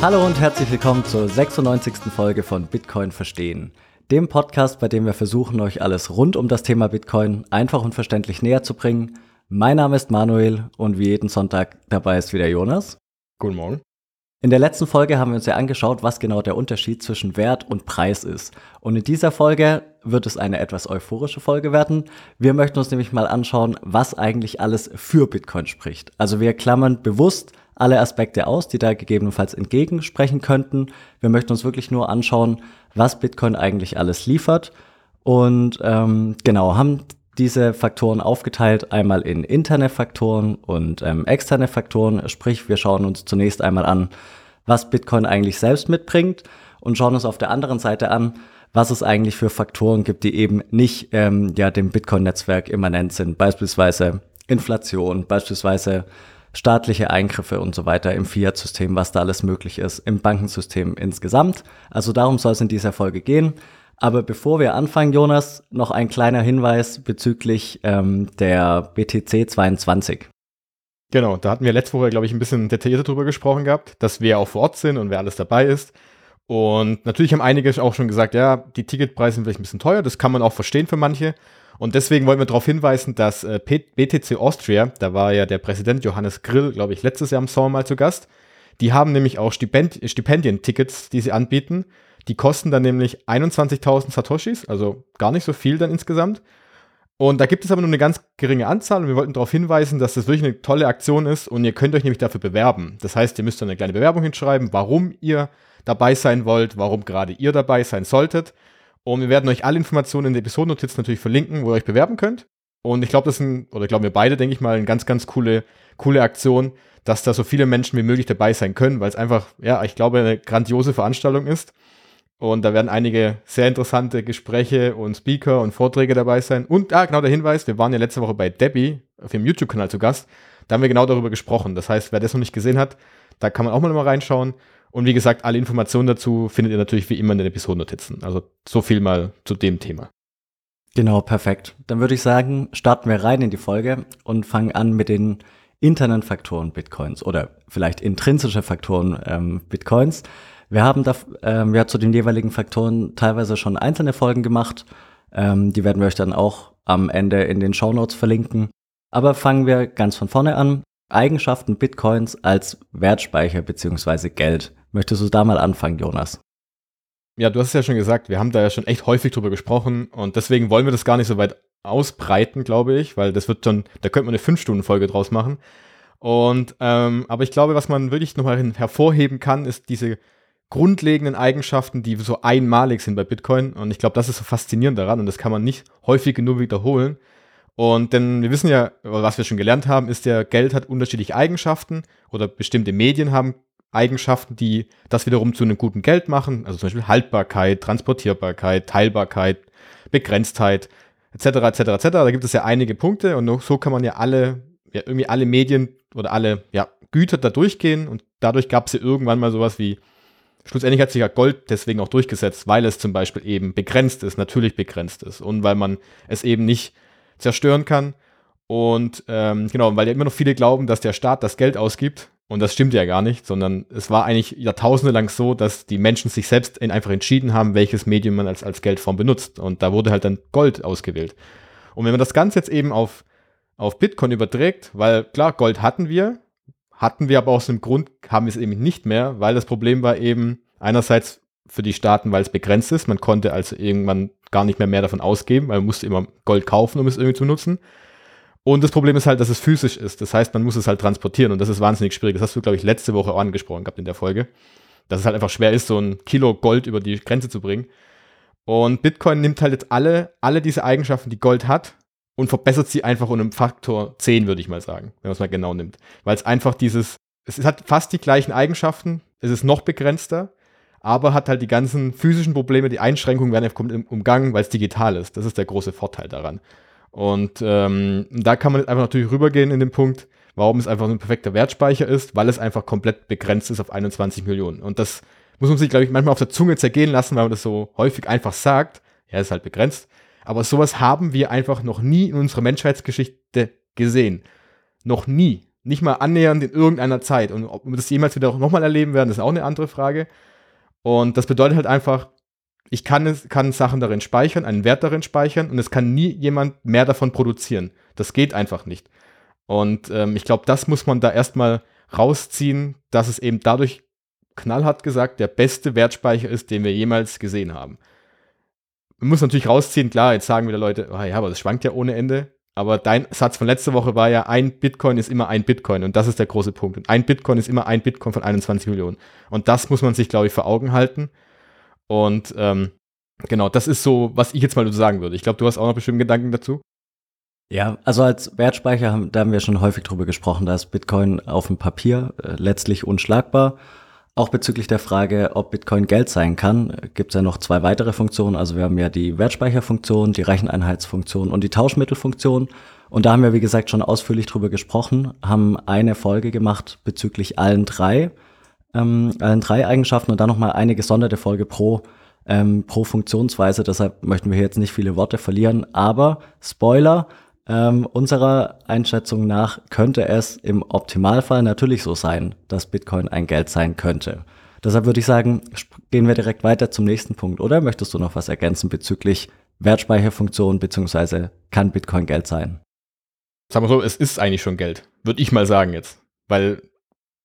Hallo und herzlich willkommen zur 96. Folge von Bitcoin verstehen, dem Podcast, bei dem wir versuchen, euch alles rund um das Thema Bitcoin einfach und verständlich näher zu bringen. Mein Name ist Manuel und wie jeden Sonntag dabei ist wieder Jonas. Guten Morgen. In der letzten Folge haben wir uns ja angeschaut, was genau der Unterschied zwischen Wert und Preis ist. Und in dieser Folge wird es eine etwas euphorische Folge werden. Wir möchten uns nämlich mal anschauen, was eigentlich alles für Bitcoin spricht. Also wir klammern bewusst alle Aspekte aus, die da gegebenenfalls entgegensprechen könnten. Wir möchten uns wirklich nur anschauen, was Bitcoin eigentlich alles liefert. Und haben diese Faktoren aufgeteilt, einmal in interne Faktoren und externe Faktoren. Sprich, wir schauen uns zunächst einmal an, was Bitcoin eigentlich selbst mitbringt und schauen uns auf der anderen Seite an, was es eigentlich für Faktoren gibt, die eben nicht dem Bitcoin-Netzwerk immanent sind. Beispielsweise Inflation, beispielsweise staatliche Eingriffe und so weiter im Fiat-System, was da alles möglich ist, im Bankensystem insgesamt. Also darum soll es in dieser Folge gehen. Aber bevor wir anfangen, Jonas, noch ein kleiner Hinweis bezüglich der BTC 22. Genau, da hatten wir letzte Woche, glaube ich, ein bisschen detaillierter drüber gesprochen gehabt, dass wir auch vor Ort sind und wer alles dabei ist. Und natürlich haben einige auch schon gesagt, ja, die Ticketpreise sind vielleicht ein bisschen teuer, das kann man auch verstehen für manche. Und deswegen wollen wir darauf hinweisen, dass BTC Austria, da war ja der Präsident Johannes Grill, glaube ich, letztes Jahr am Sommer mal zu Gast, die haben nämlich auch Stipendientickets, die sie anbieten. Die kosten dann nämlich 21.000 Satoshis, also gar nicht so viel dann insgesamt. Und da gibt es aber nur eine ganz geringe Anzahl und wir wollten darauf hinweisen, dass das wirklich eine tolle Aktion ist und ihr könnt euch nämlich dafür bewerben. Das heißt, ihr müsst dann eine kleine Bewerbung hinschreiben, warum ihr dabei sein wollt, warum gerade ihr dabei sein solltet. Und wir werden euch alle Informationen in der Episodennotiz natürlich verlinken, wo ihr euch bewerben könnt. Und ich glaube, glauben wir beide, denke ich mal, eine ganz, ganz coole Aktion, dass da so viele Menschen wie möglich dabei sein können, weil es einfach, ja, ich glaube, eine grandiose Veranstaltung ist. Und da werden einige sehr interessante Gespräche und Speaker und Vorträge dabei sein. Und, genau der Hinweis, wir waren ja letzte Woche bei Debbie auf dem YouTube-Kanal zu Gast. Da haben wir genau darüber gesprochen. Das heißt, wer das noch nicht gesehen hat, da kann man auch mal reinschauen. Und wie gesagt, alle Informationen dazu findet ihr natürlich wie immer in den Episodennotizen. Also so viel mal zu dem Thema. Genau, perfekt. Dann würde ich sagen, starten wir rein in die Folge und fangen an mit den internen Faktoren Bitcoins oder vielleicht intrinsische Faktoren Bitcoins. Wir haben da zu den jeweiligen Faktoren teilweise schon einzelne Folgen gemacht. Die werden wir euch dann auch am Ende in den Shownotes verlinken. Aber fangen wir ganz von vorne an. Eigenschaften Bitcoins als Wertspeicher bzw. Geld. Möchtest du da mal anfangen, Jonas? Ja, du hast es ja schon gesagt, wir haben da ja schon echt häufig drüber gesprochen und deswegen wollen wir das gar nicht so weit ausbreiten, glaube ich, weil das wird schon, da könnte man eine 5-Stunden-Folge draus machen. Und aber ich glaube, was man wirklich nochmal hervorheben kann, ist diese grundlegenden Eigenschaften, die so einmalig sind bei Bitcoin. Und ich glaube, das ist so faszinierend daran und das kann man nicht häufig genug wiederholen. Und denn wir wissen ja, was wir schon gelernt haben, ist ja, Geld hat unterschiedliche Eigenschaften oder bestimmte Medien haben Eigenschaften, die das wiederum zu einem guten Geld machen. Also zum Beispiel Haltbarkeit, Transportierbarkeit, Teilbarkeit, Begrenztheit, etc., etc., etc. Da gibt es ja einige Punkte und so kann man ja alle Medien oder alle Güter da durchgehen und dadurch gab es ja irgendwann mal sowas wie, schlussendlich hat sich ja Gold deswegen auch durchgesetzt, weil es zum Beispiel eben begrenzt ist, natürlich begrenzt ist und weil man es eben nicht zerstören kann und weil ja immer noch viele glauben, dass der Staat das Geld ausgibt und das stimmt ja gar nicht, sondern es war eigentlich Jahrtausende lang so, dass die Menschen sich selbst einfach entschieden haben, welches Medium man als Geldform benutzt und da wurde halt dann Gold ausgewählt. Und wenn man das Ganze jetzt eben auf Bitcoin überträgt, weil klar, Gold hatten wir aber aus einem Grund, haben wir es eben nicht mehr, weil das Problem war eben einerseits für die Staaten, weil es begrenzt ist, man konnte also irgendwann gar nicht mehr davon ausgeben, weil man musste immer Gold kaufen, um es irgendwie zu nutzen. Und das Problem ist halt, dass es physisch ist. Das heißt, man muss es halt transportieren und das ist wahnsinnig schwierig. Das hast du, glaube ich, letzte Woche auch angesprochen gehabt in der Folge, dass es halt einfach schwer ist, so ein Kilo Gold über die Grenze zu bringen. Und Bitcoin nimmt halt jetzt alle diese Eigenschaften, die Gold hat und verbessert sie einfach um einen Faktor 10, würde ich mal sagen, wenn man es mal genau nimmt. Weil es einfach es hat fast die gleichen Eigenschaften, es ist noch begrenzter, aber hat halt die ganzen physischen Probleme, die Einschränkungen werden komplett umgangen, weil es digital ist. Das ist der große Vorteil daran. Und da kann man jetzt einfach natürlich rübergehen in den Punkt, warum es einfach so ein perfekter Wertspeicher ist, weil es einfach komplett begrenzt ist auf 21 Millionen. Und das muss man sich, glaube ich, manchmal auf der Zunge zergehen lassen, weil man das so häufig einfach sagt. Ja, ist halt begrenzt. Aber sowas haben wir einfach noch nie in unserer Menschheitsgeschichte gesehen. Noch nie. Nicht mal annähernd in irgendeiner Zeit. Und ob wir das jemals wieder auch nochmal erleben werden, ist auch eine andere Frage. Und das bedeutet halt einfach, ich kann Sachen darin speichern, einen Wert darin speichern und es kann nie jemand mehr davon produzieren. Das geht einfach nicht. Und ich glaube, das muss man da erstmal rausziehen, dass es eben dadurch, knallhart gesagt, der beste Wertspeicher ist, den wir jemals gesehen haben. Man muss natürlich rausziehen, klar, jetzt sagen wieder Leute, oh ja, aber das schwankt ja ohne Ende. Aber dein Satz von letzter Woche war ja, ein Bitcoin ist immer ein Bitcoin. Und das ist der große Punkt. Und ein Bitcoin ist immer ein Bitcoin von 21 Millionen. Und das muss man sich, glaube ich, vor Augen halten. Und genau, das ist so, was ich jetzt mal sagen würde. Ich glaube, du hast auch noch bestimmt Gedanken dazu. Ja, also als Wertspeicher, da haben wir schon häufig drüber gesprochen, da ist Bitcoin auf dem Papier letztlich unschlagbar. Auch bezüglich der Frage, ob Bitcoin Geld sein kann, gibt es ja noch zwei weitere Funktionen. Also wir haben ja die Wertspeicherfunktion, die Recheneinheitsfunktion und die Tauschmittelfunktion. Und da haben wir, wie gesagt, schon ausführlich drüber gesprochen, haben eine Folge gemacht bezüglich allen drei Eigenschaften und dann nochmal eine gesonderte Folge pro Funktionsweise. Deshalb möchten wir hier jetzt nicht viele Worte verlieren. Aber Spoiler, unserer Einschätzung nach könnte es im Optimalfall natürlich so sein, dass Bitcoin ein Geld sein könnte. Deshalb würde ich sagen, gehen wir direkt weiter zum nächsten Punkt, oder? Möchtest du noch was ergänzen bezüglich Wertspeicherfunktion bzw. kann Bitcoin Geld sein? Sagen wir so, es ist eigentlich schon Geld, würde ich mal sagen jetzt. Weil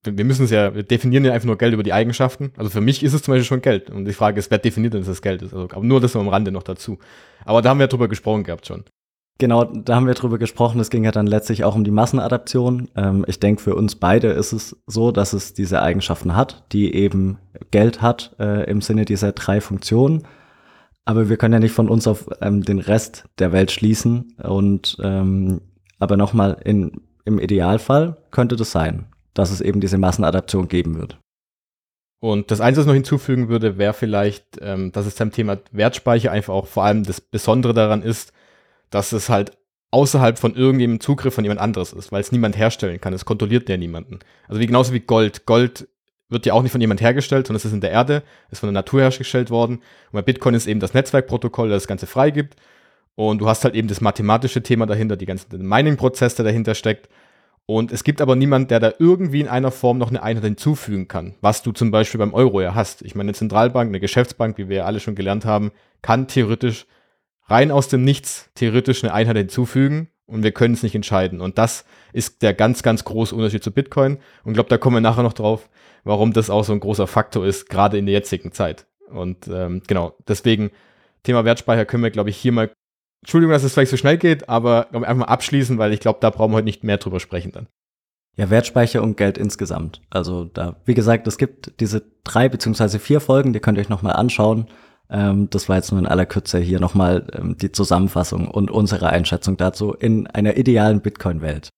wir definieren ja einfach nur Geld über die Eigenschaften. Also für mich ist es zum Beispiel schon Geld. Und die Frage ist, wer definiert denn, dass es Geld ist? Also nur das am Rande noch dazu. Aber da haben wir drüber gesprochen gehabt schon. Genau, da haben wir drüber gesprochen. Es ging ja dann letztlich auch um die Massenadaption. Ich denke, für uns beide ist es so, dass es diese Eigenschaften hat, die eben Geld hat im Sinne dieser drei Funktionen. Aber wir können ja nicht von uns auf den Rest der Welt schließen. Und aber nochmal, im Idealfall könnte das sein, dass es eben diese Massenadaption geben wird. Und das Einzige, was ich noch hinzufügen würde, wäre vielleicht, dass es beim Thema Wertspeicher einfach auch vor allem das Besondere daran ist, dass es halt außerhalb von irgendeinem Zugriff von jemand anderes ist, weil es niemand herstellen kann. Es kontrolliert ja niemanden. Also genauso wie Gold. Gold wird ja auch nicht von jemand hergestellt, sondern es ist in der Erde, ist von der Natur hergestellt worden. Und bei Bitcoin ist eben das Netzwerkprotokoll, das Ganze freigibt. Und du hast halt eben das mathematische Thema dahinter, die ganze Mining-Prozess, der dahinter steckt. Und es gibt aber niemanden, der da irgendwie in einer Form noch eine Einheit hinzufügen kann, was du zum Beispiel beim Euro ja hast. Ich meine, eine Zentralbank, eine Geschäftsbank, wie wir ja alle schon gelernt haben, kann theoretisch rein aus dem Nichts theoretisch eine Einheit hinzufügen und wir können es nicht entscheiden. Und das ist der ganz, ganz große Unterschied zu Bitcoin. Und ich glaube, da kommen wir nachher noch drauf, warum das auch so ein großer Faktor ist, gerade in der jetzigen Zeit. Und genau, deswegen, Thema Wertspeicher können wir, glaube ich, hier mal, Entschuldigung, dass es vielleicht so schnell geht, aber einfach mal abschließen, weil ich glaube, da brauchen wir heute nicht mehr drüber sprechen dann. Ja, Wertspeicher und Geld insgesamt. Also da, wie gesagt, es gibt diese 3 bzw. 4 Folgen, die könnt ihr euch nochmal anschauen. Das war jetzt nur in aller Kürze hier nochmal die Zusammenfassung und unsere Einschätzung dazu in einer idealen Bitcoin-Welt.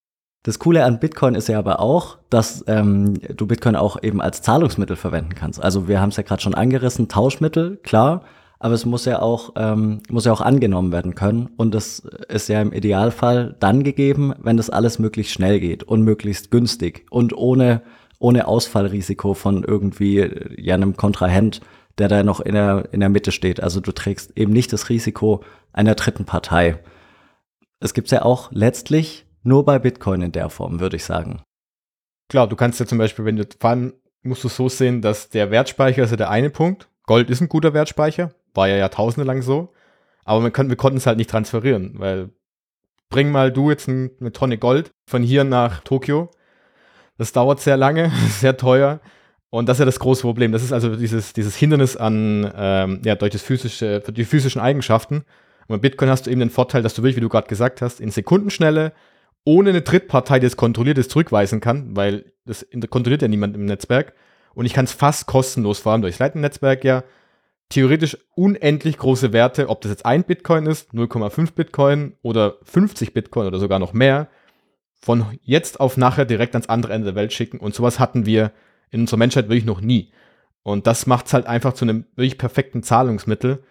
Das Coole an Bitcoin ist ja aber auch, dass du Bitcoin auch eben als Zahlungsmittel verwenden kannst. Also wir haben es ja gerade schon angerissen, Tauschmittel, klar, aber es muss ja auch angenommen werden können. Und das ist ja im Idealfall dann gegeben, wenn das alles möglichst schnell geht und möglichst günstig und ohne Ausfallrisiko von irgendwie ja einem Kontrahent, der da noch in der Mitte steht. Also du trägst eben nicht das Risiko einer dritten Partei. Es gibt es ja auch letztlich nur bei Bitcoin in der Form, würde ich sagen. Klar, du kannst ja zum Beispiel, vor allem musst du es so sehen, dass der Wertspeicher ist ja der eine Punkt. Gold ist ein guter Wertspeicher, war ja jahrtausende lang so. Aber wir konnten es halt nicht transferieren, weil bring mal du jetzt eine Tonne Gold von hier nach Tokio. Das dauert sehr lange, sehr teuer. Und das ist ja das große Problem. Das ist also dieses Hindernis an durch die physischen Eigenschaften. Und bei Bitcoin hast du eben den Vorteil, dass du wirklich, wie du gerade gesagt hast, in Sekundenschnelle ohne eine Drittpartei, die es kontrolliert, das zurückweisen kann, weil das kontrolliert ja niemand im Netzwerk. Und ich kann es fast kostenlos, vor allem durchs Leitnetzwerk, ja theoretisch unendlich große Werte, ob das jetzt ein Bitcoin ist, 0,5 Bitcoin oder 50 Bitcoin oder sogar noch mehr, von jetzt auf nachher direkt ans andere Ende der Welt schicken. Und sowas hatten wir in unserer Menschheit wirklich noch nie. Und das macht es halt einfach zu einem wirklich perfekten Zahlungsmittel.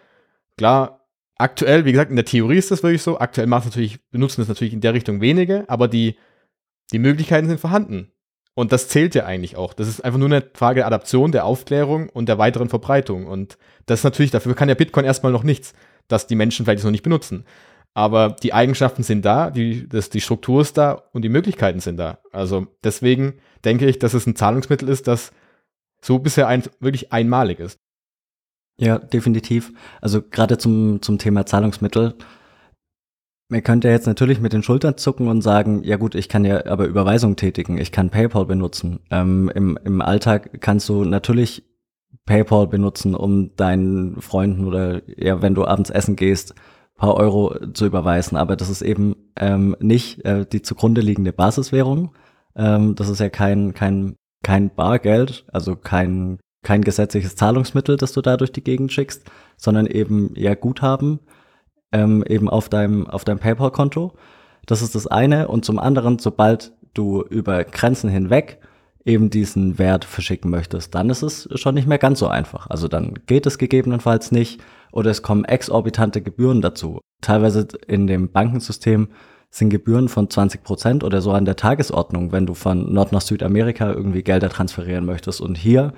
Klar, aktuell, wie gesagt, in der Theorie ist das wirklich so. Aktuell benutzen das natürlich in der Richtung wenige, aber die Möglichkeiten sind vorhanden. Und das zählt ja eigentlich auch. Das ist einfach nur eine Frage der Adaption, der Aufklärung und der weiteren Verbreitung. Und das ist natürlich, dafür kann ja Bitcoin erstmal noch nichts, dass die Menschen vielleicht es noch nicht benutzen. Aber die Eigenschaften sind da, die Struktur ist da und die Möglichkeiten sind da. Also deswegen denke ich, dass es ein Zahlungsmittel ist, das so bisher wirklich einmalig ist. Ja, definitiv. Also gerade zum Thema Zahlungsmittel. Man könnte jetzt natürlich mit den Schultern zucken und sagen, ja gut, ich kann ja aber Überweisung tätigen, ich kann PayPal benutzen. Im Alltag kannst du natürlich PayPal benutzen, um deinen Freunden oder ja, wenn du abends essen gehst, ein paar Euro zu überweisen. Aber das ist eben nicht die zugrunde liegende Basiswährung. Das ist ja kein Bargeld, also kein gesetzliches Zahlungsmittel, das du da durch die Gegend schickst, sondern eben ja Guthaben. Eben auf deinem PayPal-Konto. Das ist das eine. Und zum anderen, sobald du über Grenzen hinweg eben diesen Wert verschicken möchtest, dann ist es schon nicht mehr ganz so einfach. Also dann geht es gegebenenfalls nicht oder es kommen exorbitante Gebühren dazu. Teilweise in dem Bankensystem sind Gebühren von 20% oder so an der Tagesordnung, wenn du von Nord nach Südamerika irgendwie Gelder transferieren möchtest. Und hier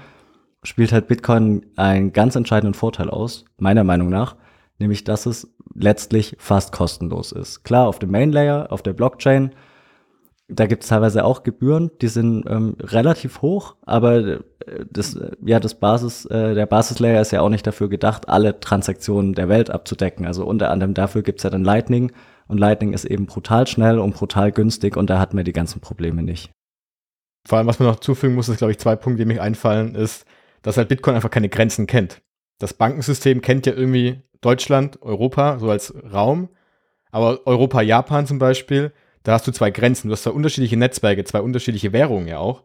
spielt halt Bitcoin einen ganz entscheidenden Vorteil aus, meiner Meinung nach, nämlich dass es letztlich fast kostenlos ist. Klar, auf dem Main Layer, auf der Blockchain, da gibt es teilweise auch Gebühren, die sind relativ hoch, aber der Basislayer ist ja auch nicht dafür gedacht, alle Transaktionen der Welt abzudecken. Also unter anderem dafür gibt es ja dann Lightning und Lightning ist eben brutal schnell und brutal günstig und da hat man die ganzen Probleme nicht. Vor allem, was man noch zufügen muss, ist, glaube ich, 2 Punkte, die mich einfallen, ist, dass halt Bitcoin einfach keine Grenzen kennt. Das Bankensystem kennt ja irgendwie Deutschland, Europa, so als Raum, aber Europa, Japan zum Beispiel, da hast du 2 Grenzen, du hast 2 unterschiedliche Netzwerke, 2 unterschiedliche Währungen ja auch.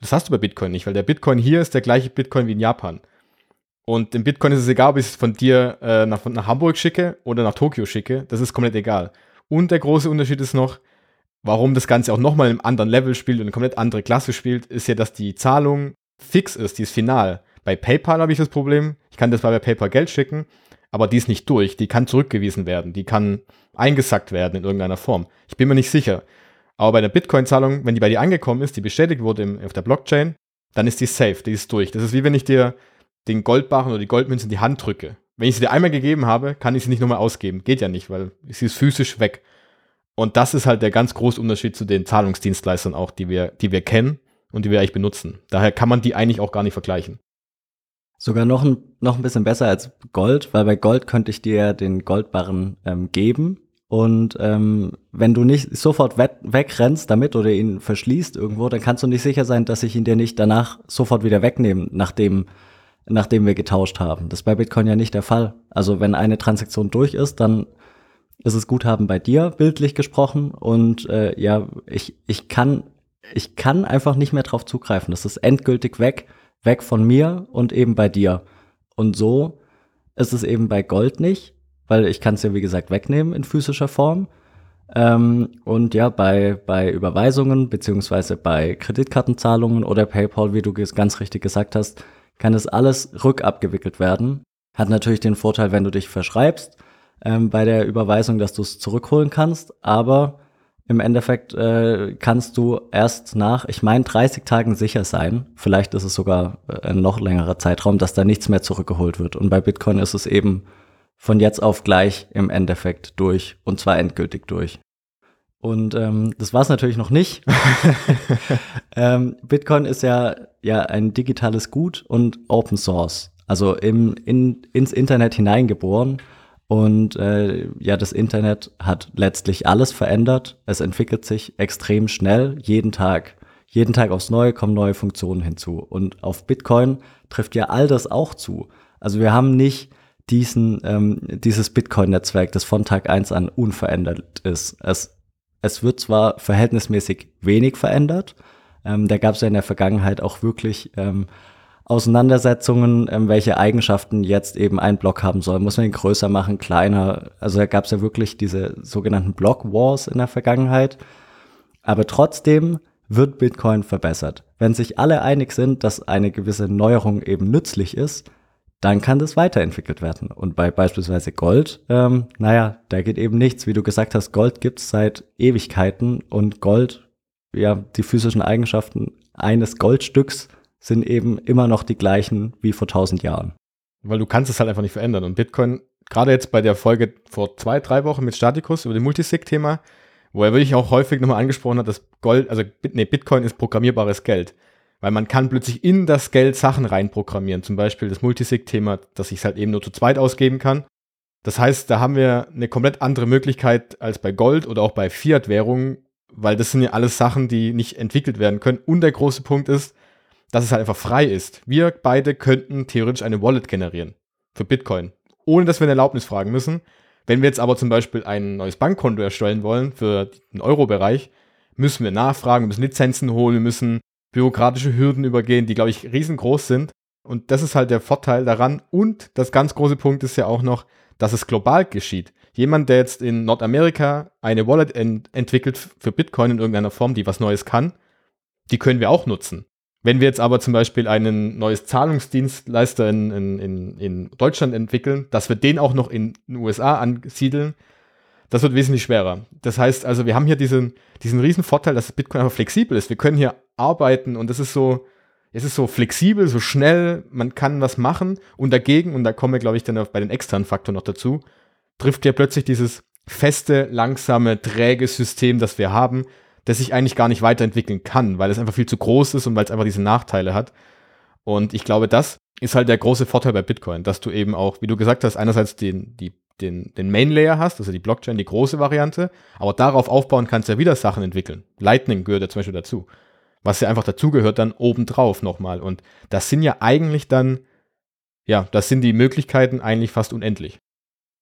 Das hast du bei Bitcoin nicht, weil der Bitcoin hier ist der gleiche Bitcoin wie in Japan. Und im Bitcoin ist es egal, ob ich es von dir nach Hamburg schicke oder nach Tokio schicke, das ist komplett egal. Und der große Unterschied ist noch, warum das Ganze auch nochmal in einem anderen Level spielt und eine komplett andere Klasse spielt, ist ja, dass die Zahlung fix ist, die ist final. Bei PayPal habe ich das Problem, ich kann das mal bei PayPal Geld schicken, aber die ist nicht durch, die kann zurückgewiesen werden, die kann eingesackt werden in irgendeiner Form. Ich bin mir nicht sicher. Aber bei einer Bitcoin-Zahlung, wenn die bei dir angekommen ist, die bestätigt wurde auf der Blockchain, dann ist die safe, die ist durch. Das ist wie wenn ich dir den Goldbarren oder die Goldmünze in die Hand drücke. Wenn ich sie dir einmal gegeben habe, kann ich sie nicht nochmal ausgeben. Geht ja nicht, weil sie ist physisch weg. Und das ist halt der ganz große Unterschied zu den Zahlungsdienstleistern auch, die wir kennen und die wir eigentlich benutzen. Daher kann man die eigentlich auch gar nicht vergleichen. Sogar noch ein bisschen besser als Gold, weil bei Gold könnte ich dir den Goldbarren geben und wenn du nicht sofort wegrennst damit oder ihn verschließt irgendwo, dann kannst du nicht sicher sein, dass ich ihn dir nicht danach sofort wieder wegnehme, nachdem wir getauscht haben. Das ist bei Bitcoin ja nicht der Fall. Also wenn eine Transaktion durch ist, dann ist es Guthaben bei dir, bildlich gesprochen, und ich kann einfach nicht mehr drauf zugreifen. Das ist endgültig weg von mir und eben bei dir. Und so ist es eben bei Gold nicht, weil ich kann es ja, wie gesagt, wegnehmen in physischer Form. Und ja, bei Überweisungen beziehungsweise bei Kreditkartenzahlungen oder PayPal, wie du ganz richtig gesagt hast, kann das alles rückabgewickelt werden. Hat natürlich den Vorteil, wenn du dich verschreibst bei der Überweisung, dass du es zurückholen kannst, aber im Endeffekt kannst du erst nach, 30 Tagen sicher sein. Vielleicht ist es sogar ein noch längerer Zeitraum, dass da nichts mehr zurückgeholt wird. Und bei Bitcoin ist es eben von jetzt auf gleich im Endeffekt durch. Und zwar endgültig durch. Und das war es natürlich noch nicht. Bitcoin ist ja ein digitales Gut und Open Source. Also ins Internet hineingeboren. Und das Internet hat letztlich alles verändert. Es entwickelt sich extrem schnell, jeden Tag. Jeden Tag aufs Neue kommen neue Funktionen hinzu. Und auf Bitcoin trifft ja all das auch zu. Also wir haben nicht dieses Bitcoin-Netzwerk, das von Tag 1 an unverändert ist. Es wird zwar verhältnismäßig wenig verändert. Da gab es ja in der Vergangenheit auch wirklich Auseinandersetzungen, welche Eigenschaften jetzt eben ein Block haben soll. Muss man ihn größer machen, kleiner? Also da gab es ja wirklich diese sogenannten Block Wars in der Vergangenheit. Aber trotzdem wird Bitcoin verbessert. Wenn sich alle einig sind, dass eine gewisse Neuerung eben nützlich ist, dann kann das weiterentwickelt werden. Und bei beispielsweise Gold, da geht eben nichts. Wie du gesagt hast, Gold gibt es seit Ewigkeiten und Gold, ja, die physischen Eigenschaften eines Goldstücks sind eben immer noch die gleichen wie vor 1000 Jahren. Weil du kannst es halt einfach nicht verändern. Und Bitcoin gerade jetzt bei der Folge vor 2-3 Wochen mit Statikus über das Multisig-Thema, wo er wirklich auch häufig nochmal angesprochen hat, dass Bitcoin ist programmierbares Geld. Weil man kann plötzlich in das Geld Sachen reinprogrammieren. Zum Beispiel das Multisig-Thema, dass ich es halt eben nur zu zweit ausgeben kann. Das heißt, da haben wir eine komplett andere Möglichkeit als bei Gold oder auch bei Fiat-Währungen, weil das sind ja alles Sachen, die nicht entwickelt werden können. Und der große Punkt ist, dass es halt einfach frei ist. Wir beide könnten theoretisch eine Wallet generieren für Bitcoin, ohne dass wir eine Erlaubnis fragen müssen. Wenn wir jetzt aber zum Beispiel ein neues Bankkonto erstellen wollen für den Euro-Bereich, müssen wir nachfragen, wir müssen Lizenzen holen, wir müssen bürokratische Hürden übergehen, die, glaube ich, riesengroß sind. Und das ist halt der Vorteil daran. Und das ganz große Punkt ist ja auch noch, dass es global geschieht. Jemand, der jetzt in Nordamerika eine Wallet entwickelt für Bitcoin in irgendeiner Form, die was Neues kann, die können wir auch nutzen. Wenn wir jetzt aber zum Beispiel einen neuen Zahlungsdienstleister in Deutschland entwickeln, dass wir den auch noch in den USA ansiedeln, das wird wesentlich schwerer. Das heißt also, wir haben hier diesen riesen Vorteil, dass Bitcoin einfach flexibel ist. Wir können hier arbeiten und es ist so flexibel, so schnell, man kann was machen und dagegen, und da kommen wir, glaube ich, dann bei den externen Faktoren noch dazu, trifft ja plötzlich dieses feste, langsame, träge System, das wir haben, das sich eigentlich gar nicht weiterentwickeln kann, weil es einfach viel zu groß ist und weil es einfach diese Nachteile hat. Und ich glaube, das ist halt der große Vorteil bei Bitcoin, dass du eben auch, wie du gesagt hast, einerseits den Main Layer hast, also die Blockchain, die große Variante, aber darauf aufbauen kannst du ja wieder Sachen entwickeln. Lightning gehört ja zum Beispiel dazu, was ja einfach dazugehört dann obendrauf nochmal. Und das sind ja eigentlich dann, ja, das sind die Möglichkeiten eigentlich fast unendlich.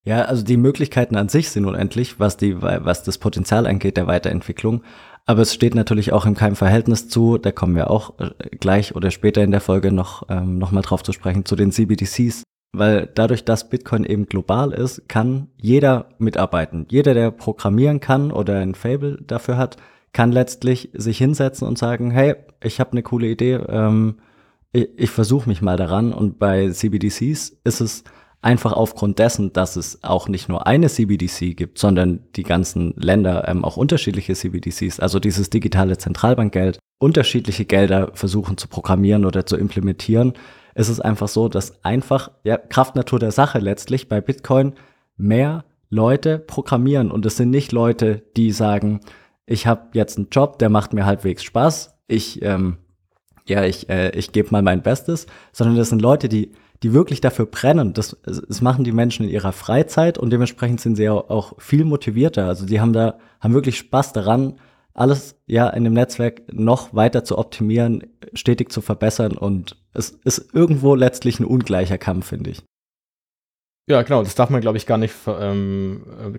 Ja, also die Möglichkeiten an sich sind unendlich, was das Potenzial angeht der Weiterentwicklung. Aber es steht natürlich auch in keinem Verhältnis zu, da kommen wir auch gleich oder später in der Folge noch mal drauf zu sprechen, zu den CBDCs. Weil dadurch, dass Bitcoin eben global ist, kann jeder mitarbeiten. Jeder, der programmieren kann oder ein Fable dafür hat, kann letztlich sich hinsetzen und sagen, hey, ich habe eine coole Idee, ich versuche mich mal daran. Und bei CBDCs ist es einfach aufgrund dessen, dass es auch nicht nur eine CBDC gibt, sondern die ganzen Länder auch unterschiedliche CBDCs, also dieses digitale Zentralbankgeld, unterschiedliche Gelder versuchen zu programmieren oder zu implementieren, ist es einfach so, dass einfach, ja, Kraft Natur der Sache letztlich bei Bitcoin mehr Leute programmieren. Und es sind nicht Leute, die sagen, ich habe jetzt einen Job, der macht mir halbwegs Spaß, ich gebe mal mein Bestes, sondern das sind Leute, die wirklich dafür brennen. Das machen die Menschen in ihrer Freizeit und dementsprechend sind sie auch viel motivierter. Also die haben wirklich Spaß daran, alles ja in dem Netzwerk noch weiter zu optimieren, stetig zu verbessern, und es ist irgendwo letztlich ein ungleicher Kampf, finde ich. Ja, genau, das darf man, glaube ich, gar nicht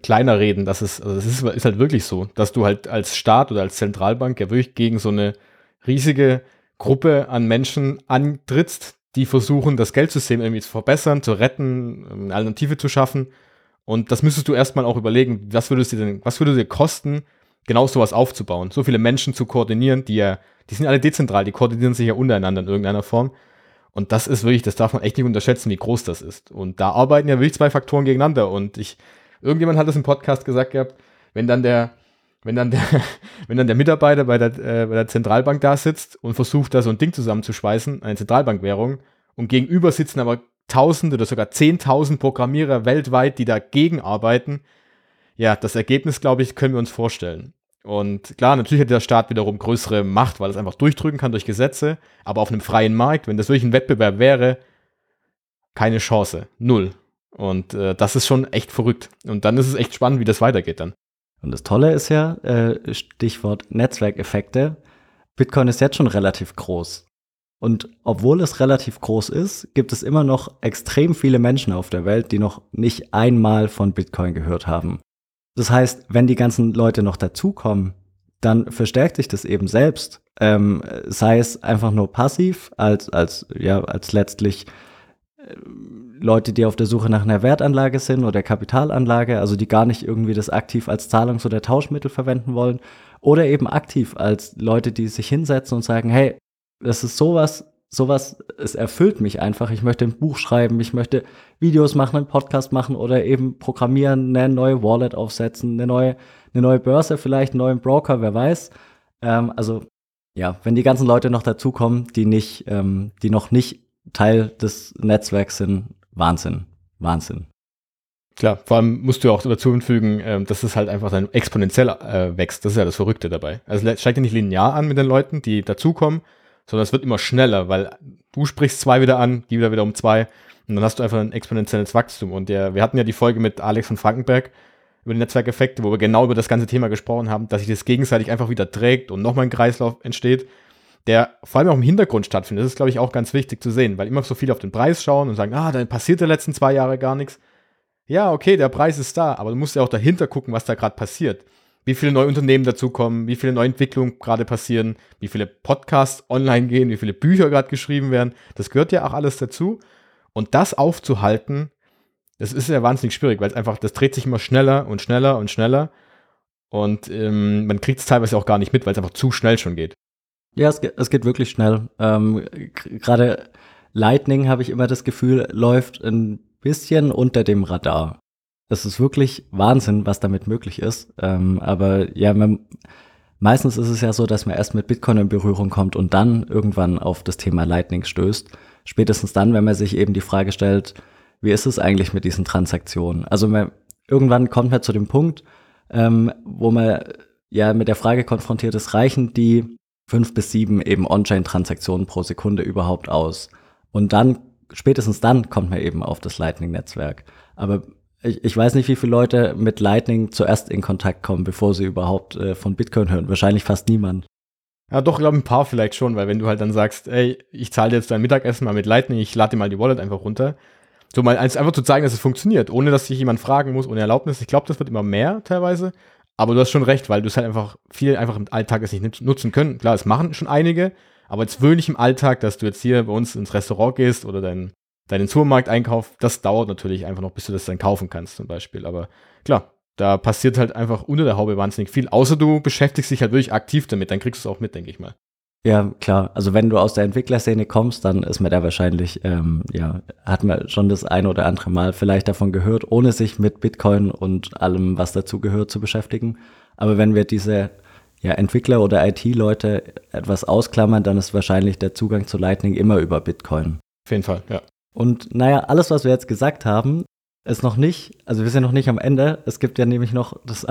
kleiner reden. Das ist halt wirklich so, dass du halt als Staat oder als Zentralbank ja wirklich gegen so eine riesige Gruppe an Menschen antrittst, die versuchen, das Geldsystem irgendwie zu verbessern, zu retten, eine Alternative zu schaffen. Und das müsstest du erstmal auch überlegen, was würde es dir kosten, genau sowas aufzubauen, so viele Menschen zu koordinieren, die sind alle dezentral, die koordinieren sich ja untereinander in irgendeiner Form. Und das ist wirklich, das darf man echt nicht unterschätzen, wie groß das ist. Und da arbeiten ja wirklich zwei Faktoren gegeneinander. Und irgendjemand hat das im Podcast gesagt gehabt, wenn dann der Mitarbeiter bei der Zentralbank da sitzt und versucht, da so ein Ding zusammenzuschweißen, eine Zentralbankwährung, und gegenüber sitzen aber Tausende oder sogar 10.000 Programmierer weltweit, die dagegen arbeiten, ja, das Ergebnis, glaube ich, können wir uns vorstellen. Und klar, natürlich hat der Staat wiederum größere Macht, weil er es einfach durchdrücken kann durch Gesetze, aber auf einem freien Markt, wenn das wirklich ein Wettbewerb wäre, keine Chance, null. Und das ist schon echt verrückt. Und dann ist es echt spannend, wie das weitergeht dann. Und das Tolle ist ja, Stichwort Netzwerkeffekte, Bitcoin ist jetzt schon relativ groß. Und obwohl es relativ groß ist, gibt es immer noch extrem viele Menschen auf der Welt, die noch nicht einmal von Bitcoin gehört haben. Das heißt, wenn die ganzen Leute noch dazukommen, dann verstärkt sich das eben selbst. Sei es einfach nur passiv, als letztlich Leute, die auf der Suche nach einer Wertanlage sind oder Kapitalanlage, also die gar nicht irgendwie das aktiv als Zahlungs- oder Tauschmittel verwenden wollen, oder eben aktiv als Leute, die sich hinsetzen und sagen, hey, das ist sowas, es erfüllt mich einfach, ich möchte ein Buch schreiben, ich möchte Videos machen, einen Podcast machen oder eben programmieren, eine neue Wallet aufsetzen, eine neue Börse vielleicht, einen neuen Broker, wer weiß. Also ja, wenn die ganzen Leute noch dazukommen, die noch nicht Teil des Netzwerks sind, Wahnsinn. Klar, vor allem musst du auch dazu hinzufügen, dass es halt einfach dann exponentiell wächst. Das ist ja das Verrückte dabei. Also es steigt ja nicht linear an mit den Leuten, die dazukommen, sondern es wird immer schneller, weil du sprichst 2 wieder an, die wieder um 2 und dann hast du einfach ein exponentielles Wachstum. Und wir hatten ja die Folge mit Alex von Frankenberg über den Netzwerkeffekte, wo wir genau über das ganze Thema gesprochen haben, dass sich das gegenseitig einfach wieder trägt und nochmal ein Kreislauf entsteht, der vor allem auch im Hintergrund stattfindet. Das ist, glaube ich, auch ganz wichtig zu sehen, weil immer so viele auf den Preis schauen und sagen, dann passiert der letzten 2 Jahre gar nichts. Ja, okay, der Preis ist da, aber du musst ja auch dahinter gucken, was da gerade passiert. Wie viele neue Unternehmen dazukommen, wie viele neue Entwicklungen gerade passieren, wie viele Podcasts online gehen, wie viele Bücher gerade geschrieben werden. Das gehört ja auch alles dazu. Und das aufzuhalten, das ist ja wahnsinnig schwierig, weil es einfach, das dreht sich immer schneller und schneller und schneller. Und man kriegt es teilweise auch gar nicht mit, weil es einfach zu schnell schon geht. Ja, es geht wirklich schnell. Gerade Lightning, habe ich immer das Gefühl, läuft ein bisschen unter dem Radar. Es ist wirklich Wahnsinn, was damit möglich ist. Aber ja, meistens ist es ja so, dass man erst mit Bitcoin in Berührung kommt und dann irgendwann auf das Thema Lightning stößt. Spätestens dann, wenn man sich eben die Frage stellt, wie ist es eigentlich mit diesen Transaktionen? Also irgendwann kommt man zu dem Punkt, wo man ja mit der Frage konfrontiert ist, reichen die 5 bis 7 eben On-Chain-Transaktionen pro Sekunde überhaupt aus? Und dann spätestens dann kommt man eben auf das Lightning-Netzwerk. Aber ich weiß nicht, wie viele Leute mit Lightning zuerst in Kontakt kommen, bevor sie überhaupt von Bitcoin hören. Wahrscheinlich fast niemand. Ja, doch, ich glaube, ein paar vielleicht schon, weil wenn du halt dann sagst, ey, ich zahle dir jetzt dein Mittagessen mal mit Lightning, ich lade dir mal die Wallet einfach runter. So mal einfach zu zeigen, dass es funktioniert, ohne dass dich jemand fragen muss, ohne Erlaubnis. Ich glaube, das wird immer mehr teilweise. Aber du hast schon recht, weil du es halt einfach viel einfach im Alltag es nicht nutzen können. Klar, es machen schon einige. Aber jetzt wirklich im Alltag, dass du jetzt hier bei uns ins Restaurant gehst oder deinen Supermarkt einkaufst, das dauert natürlich einfach noch, bis du das dann kaufen kannst zum Beispiel. Aber klar, da passiert halt einfach unter der Haube wahnsinnig viel. Außer du beschäftigst dich halt wirklich aktiv damit, dann kriegst du es auch mit, denke ich mal. Ja, klar. Also wenn du aus der Entwicklerszene kommst, dann ist man da wahrscheinlich, hat man schon das ein oder andere Mal vielleicht davon gehört, ohne sich mit Bitcoin und allem, was dazugehört, zu beschäftigen. Aber wenn wir diese Entwickler oder IT-Leute etwas ausklammern, dann ist wahrscheinlich der Zugang zu Lightning immer über Bitcoin. Auf jeden Fall, ja. Und alles, was wir jetzt gesagt haben, ist noch nicht, also wir sind noch nicht am Ende. Es gibt ja nämlich noch das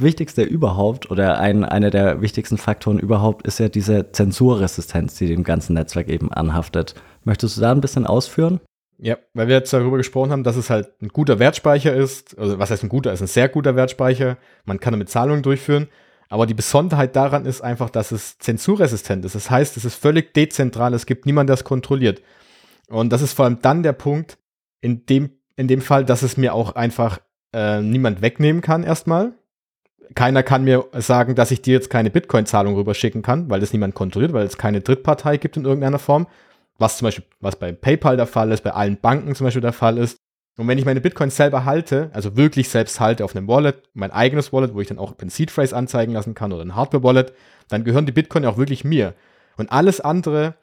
Wichtigste überhaupt oder einer der wichtigsten Faktoren überhaupt ist ja diese Zensurresistenz, die dem ganzen Netzwerk eben anhaftet. Möchtest du da ein bisschen ausführen? Ja, weil wir jetzt darüber gesprochen haben, dass es halt ein guter Wertspeicher ist. Also was heißt ein guter? Es ist ein sehr guter Wertspeicher. Man kann damit Zahlungen durchführen. Aber die Besonderheit daran ist einfach, dass es zensurresistent ist. Das heißt, es ist völlig dezentral. Es gibt niemanden, der es kontrolliert. Und das ist vor allem dann der Punkt, in dem Fall, dass es mir auch einfach niemand wegnehmen kann erstmal. Keiner kann mir sagen, dass ich dir jetzt keine Bitcoin-Zahlung rüberschicken kann, weil das niemand kontrolliert, weil es keine Drittpartei gibt in irgendeiner Form. Was zum Beispiel, was bei PayPal der Fall ist, bei allen Banken zum Beispiel der Fall ist. Und wenn ich meine Bitcoins selber halte, also wirklich selbst halte auf einem Wallet, mein eigenes Wallet, wo ich dann auch ein Seed Phrase anzeigen lassen kann oder ein Hardware-Wallet, dann gehören die Bitcoin auch wirklich mir. Und alles andere,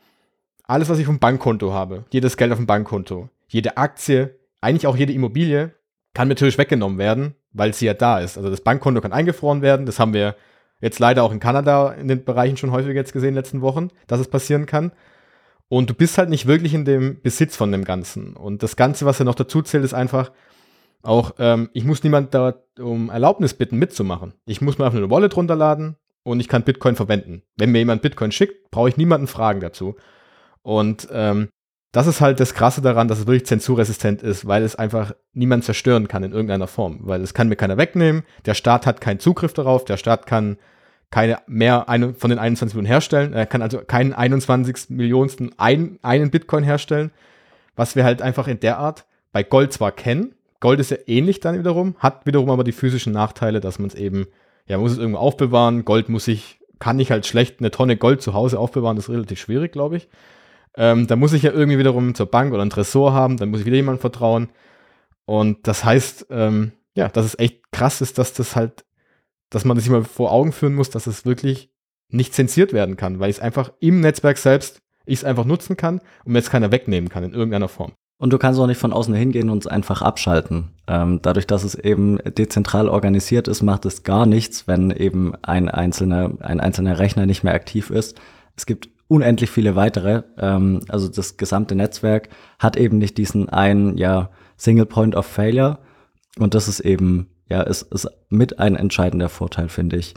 alles, was ich vom Bankkonto habe, jedes Geld auf dem Bankkonto, jede Aktie, eigentlich auch jede Immobilie, kann natürlich weggenommen werden, weil sie ja da ist. Also das Bankkonto kann eingefroren werden, das haben wir jetzt leider auch in Kanada in den Bereichen schon häufiger jetzt gesehen in den letzten Wochen, dass es passieren kann. Und du bist halt nicht wirklich in dem Besitz von dem Ganzen. Und das Ganze, was ja noch dazu zählt, ist einfach auch, ich muss niemand da um Erlaubnis bitten, mitzumachen. Ich muss mir einfach eine Wallet runterladen und ich kann Bitcoin verwenden. Wenn mir jemand Bitcoin schickt, brauche ich niemanden fragen dazu. Und das ist halt das Krasse daran, dass es wirklich zensurresistent ist, weil es einfach niemand zerstören kann in irgendeiner Form. Weil es kann mir keiner wegnehmen, der Staat hat keinen Zugriff darauf, der Staat kann keine mehr von den 21 Millionen herstellen. Er kann also keinen 21 Millionsten einen Bitcoin herstellen, was wir halt einfach in der Art bei Gold zwar kennen. Gold ist ja ähnlich dann wiederum, hat wiederum aber die physischen Nachteile, dass man es eben, man muss es irgendwo aufbewahren. Gold kann ich halt schlecht eine Tonne Gold zu Hause aufbewahren, das ist relativ schwierig, glaube ich. Da muss ich ja irgendwie wiederum zur Bank oder einen Tresor haben, dann muss ich wieder jemandem vertrauen. Und das heißt, dass es echt krass ist, dass man sich mal vor Augen führen muss, dass es wirklich nicht zensiert werden kann, weil ich es einfach im Netzwerk selbst, nutzen kann und mir jetzt keiner wegnehmen kann in irgendeiner Form. Und du kannst auch nicht von außen hingehen und es einfach abschalten. Dadurch, dass es eben dezentral organisiert ist, macht es gar nichts, wenn eben ein einzelner Rechner nicht mehr aktiv ist. Es gibt unendlich viele weitere. Also das gesamte Netzwerk hat eben nicht diesen einen, Single Point of Failure. Und das ist eben, ja, ist mit ein entscheidender Vorteil, finde ich.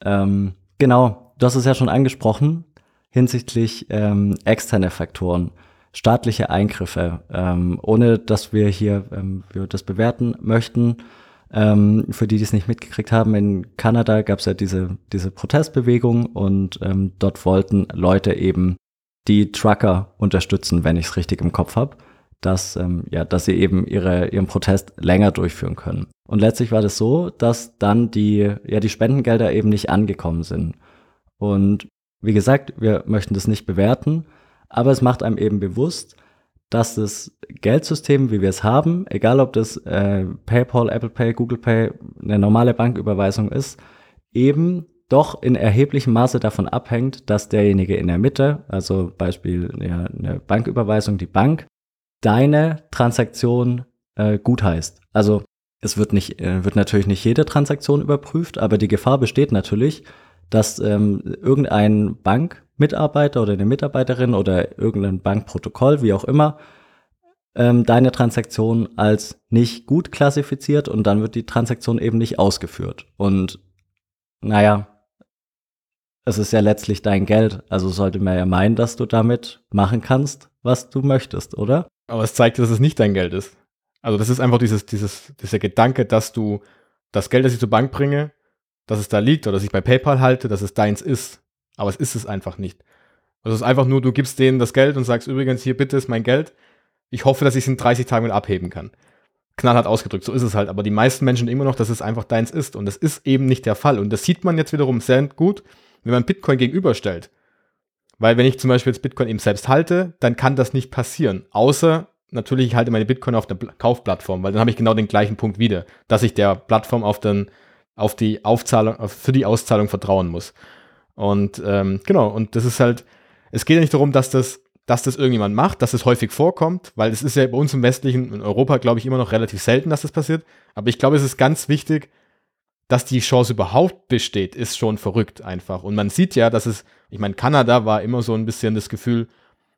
Genau, du hast es ja schon angesprochen, hinsichtlich externer Faktoren, staatliche Eingriffe, ohne dass wir hier wir das bewerten möchten. Für die, die es nicht mitgekriegt haben, in Kanada gab es ja diese Protestbewegung und dort wollten Leute eben die Trucker unterstützen, wenn ich es richtig im Kopf habe, dass sie eben ihren Protest länger durchführen können. Und letztlich war das so, dass dann die Spendengelder eben nicht angekommen sind. Und wie gesagt, wir möchten das nicht bewerten, aber es macht einem eben bewusst, dass das Geldsystem, wie wir es haben, egal ob das PayPal, Apple Pay, Google Pay, eine normale Banküberweisung ist, eben doch in erheblichem Maße davon abhängt, dass derjenige in der Mitte, also Beispiel ja, eine Banküberweisung, die Bank, deine Transaktion gutheißt. Also es wird natürlich nicht jede Transaktion überprüft, aber die Gefahr besteht natürlich, dass irgendein Bankmitarbeiter oder eine Mitarbeiterin oder irgendein Bankprotokoll, wie auch immer, deine Transaktion als nicht gut klassifiziert und dann wird die Transaktion eben nicht ausgeführt. Und naja, es ist ja letztlich dein Geld, also sollte man ja meinen, dass du damit machen kannst, was du möchtest, oder? Aber es zeigt, dass es nicht dein Geld ist. Also das ist einfach dieser Gedanke, dass du das Geld, das ich zur Bank bringe, dass es da liegt oder dass ich bei PayPal halte, dass es deins ist. Aber es ist es einfach nicht. Also es ist einfach nur, du gibst denen das Geld und sagst, übrigens, hier bitte ist mein Geld. Ich hoffe, dass ich es in 30 Tagen wieder abheben kann. Knallhart ausgedrückt, so ist es halt. Aber die meisten Menschen immer noch, dass es einfach deins ist. Und das ist eben nicht der Fall. Und das sieht man jetzt wiederum sehr gut, wenn man Bitcoin gegenüberstellt. Weil wenn ich zum Beispiel jetzt Bitcoin eben selbst halte, dann kann das nicht passieren. Außer natürlich, ich halte meine Bitcoin auf der Kaufplattform, weil dann habe ich genau den gleichen Punkt wieder, dass ich der Plattform auf die Aufzahlung, für die Auszahlung vertrauen muss. Und genau, und das ist halt, es geht ja nicht darum, dass das irgendjemand macht, dass es häufig vorkommt, weil es ist ja bei uns im Westlichen, in Europa, glaube ich, immer noch relativ selten, dass das passiert. Aber ich glaube, es ist ganz wichtig, dass die Chance überhaupt besteht, ist schon verrückt einfach. Und man sieht ja, dass es, ich meine, Kanada war immer so ein bisschen das Gefühl,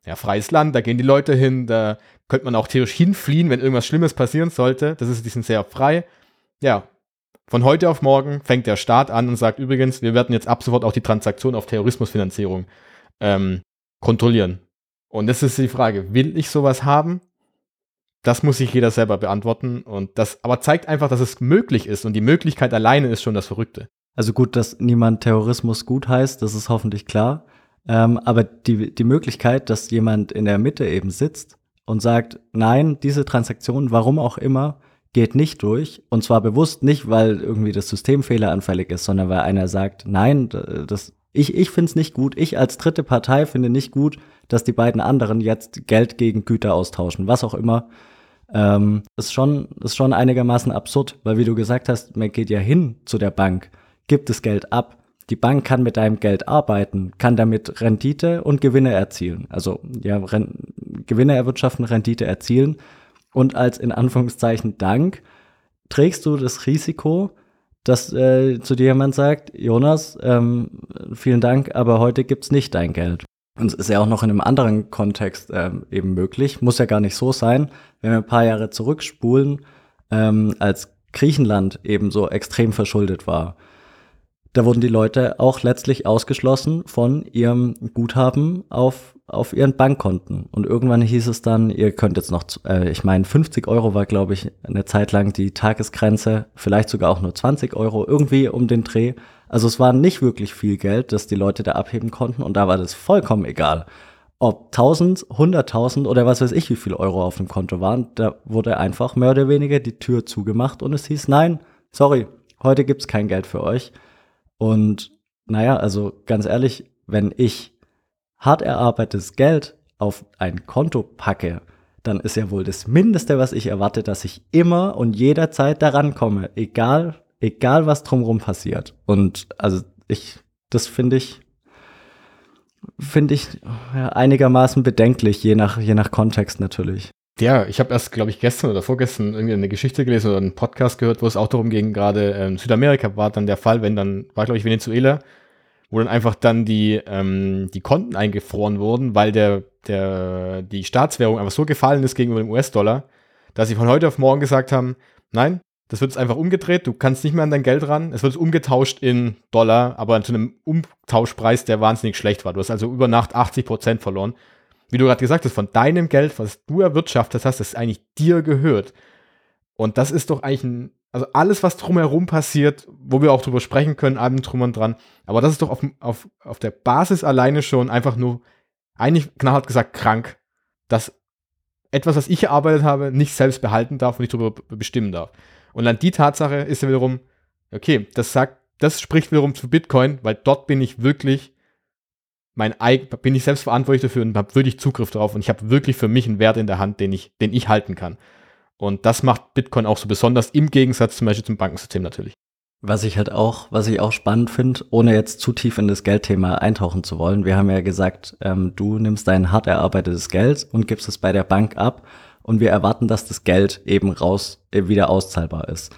ja, freies Land, da gehen die Leute hin, da könnte man auch theoretisch hinfliehen, wenn irgendwas Schlimmes passieren sollte. Die sind sehr frei. Ja, von heute auf morgen fängt der Staat an und sagt übrigens, wir werden jetzt ab sofort auch die Transaktion auf Terrorismusfinanzierung kontrollieren. Und das ist die Frage, will ich sowas haben? Das muss sich jeder selber beantworten. Und das aber zeigt einfach, dass es möglich ist. Und die Möglichkeit alleine ist schon das Verrückte. Also gut, dass niemand Terrorismus gutheißt, das ist hoffentlich klar. Aber die Möglichkeit, dass jemand in der Mitte eben sitzt und sagt, nein, diese Transaktion, warum auch immer, geht nicht durch. Und zwar bewusst nicht, weil irgendwie das System fehleranfällig ist, sondern weil einer sagt, nein, ich finde es nicht gut, ich als dritte Partei finde nicht gut, dass die beiden anderen jetzt Geld gegen Güter austauschen, was auch immer. Ist schon einigermaßen absurd, weil wie du gesagt hast, man geht ja hin zu der Bank, gibt das Geld ab. Die Bank kann mit deinem Geld arbeiten, kann damit Rendite und Gewinne erzielen. Also ja, Gewinne erwirtschaften, Rendite erzielen. Und als in Anführungszeichen Dank trägst du das Risiko, dass zu dir jemand sagt, Jonas, vielen Dank, aber heute gibt's nicht dein Geld. Und es ist ja auch noch in einem anderen Kontext eben möglich. Muss ja gar nicht so sein. Wenn wir ein paar Jahre zurückspulen, als Griechenland eben so extrem verschuldet war, da wurden die Leute auch letztlich ausgeschlossen von ihrem Guthaben auf ihren Bankkonten. Und irgendwann hieß es dann, ihr könnt jetzt noch, ich meine 50 € war, glaube ich, eine Zeit lang die Tagesgrenze, vielleicht sogar auch nur 20 €, irgendwie um den Dreh. Also es war nicht wirklich viel Geld, das die Leute da abheben konnten. Und da war das vollkommen egal, ob 1000, 100.000 oder was weiß ich, wie viel Euro auf dem Konto waren. Da wurde einfach mehr oder weniger die Tür zugemacht und es hieß, nein, sorry, heute gibt's kein Geld für euch. Und naja, also ganz ehrlich, wenn ich hart erarbeitetes Geld auf ein Konto packe, dann ist ja wohl das Mindeste, was ich erwarte, dass ich immer und jederzeit daran komme, egal was drumherum passiert. Und also das finde ich einigermaßen bedenklich, je nach Kontext natürlich. Ja, ich habe erst, glaube ich, gestern oder vorgestern irgendwie eine Geschichte gelesen oder einen Podcast gehört, wo es auch darum ging, gerade in Südamerika war dann der Fall, glaube ich, Venezuela, wo dann einfach dann die Konten eingefroren wurden, weil die Staatswährung einfach so gefallen ist gegenüber dem US-Dollar, dass sie von heute auf morgen gesagt haben, nein, das wird jetzt einfach umgedreht, du kannst nicht mehr an dein Geld ran. Es wird jetzt umgetauscht in Dollar, aber zu einem Umtauschpreis, der wahnsinnig schlecht war. Du hast also über Nacht 80% verloren. Wie du gerade gesagt hast, von deinem Geld, was du erwirtschaftet hast, das eigentlich dir gehört. Und das ist doch eigentlich also alles, was drumherum passiert, wo wir auch drüber sprechen können, allem drum und dran. Aber das ist doch auf der Basis alleine schon einfach nur, eigentlich knallhart gesagt, krank, dass etwas, was ich erarbeitet habe, nicht selbst behalten darf und nicht darüber bestimmen darf. Und dann die Tatsache ist ja wiederum, okay, das spricht wiederum zu Bitcoin, weil dort bin ich wirklich bin ich selbst verantwortlich dafür und habe wirklich Zugriff drauf und ich habe wirklich für mich einen Wert in der Hand, den ich halten kann. Und das macht Bitcoin auch so besonders, im Gegensatz zum Beispiel zum Bankensystem natürlich. Was ich auch spannend finde, ohne jetzt zu tief in das Geldthema eintauchen zu wollen, wir haben ja gesagt, du nimmst dein hart erarbeitetes Geld und gibst es bei der Bank ab und wir erwarten, dass das Geld eben wieder auszahlbar ist.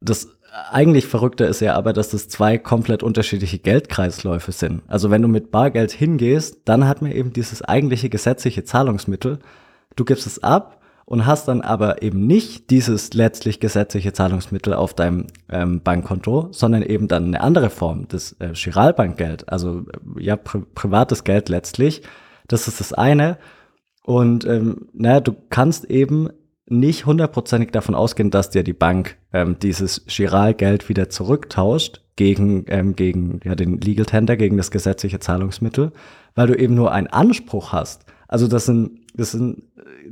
Das eigentlich Verrückte ist ja aber, dass das zwei komplett unterschiedliche Geldkreisläufe sind. Also wenn du mit Bargeld hingehst, dann hat man eben dieses eigentliche gesetzliche Zahlungsmittel. Du gibst es ab und hast dann aber eben nicht dieses letztlich gesetzliche Zahlungsmittel auf deinem Bankkonto, sondern eben dann eine andere Form, das Giralbankgeld, also ja privates Geld letztlich. Das ist das eine. Und du kannst eben nicht 100%ig davon ausgehen, dass dir die Bank dieses Giralgeld wieder zurücktauscht gegen den Legal Tender, gegen das gesetzliche Zahlungsmittel, weil du eben nur einen Anspruch hast. Also das sind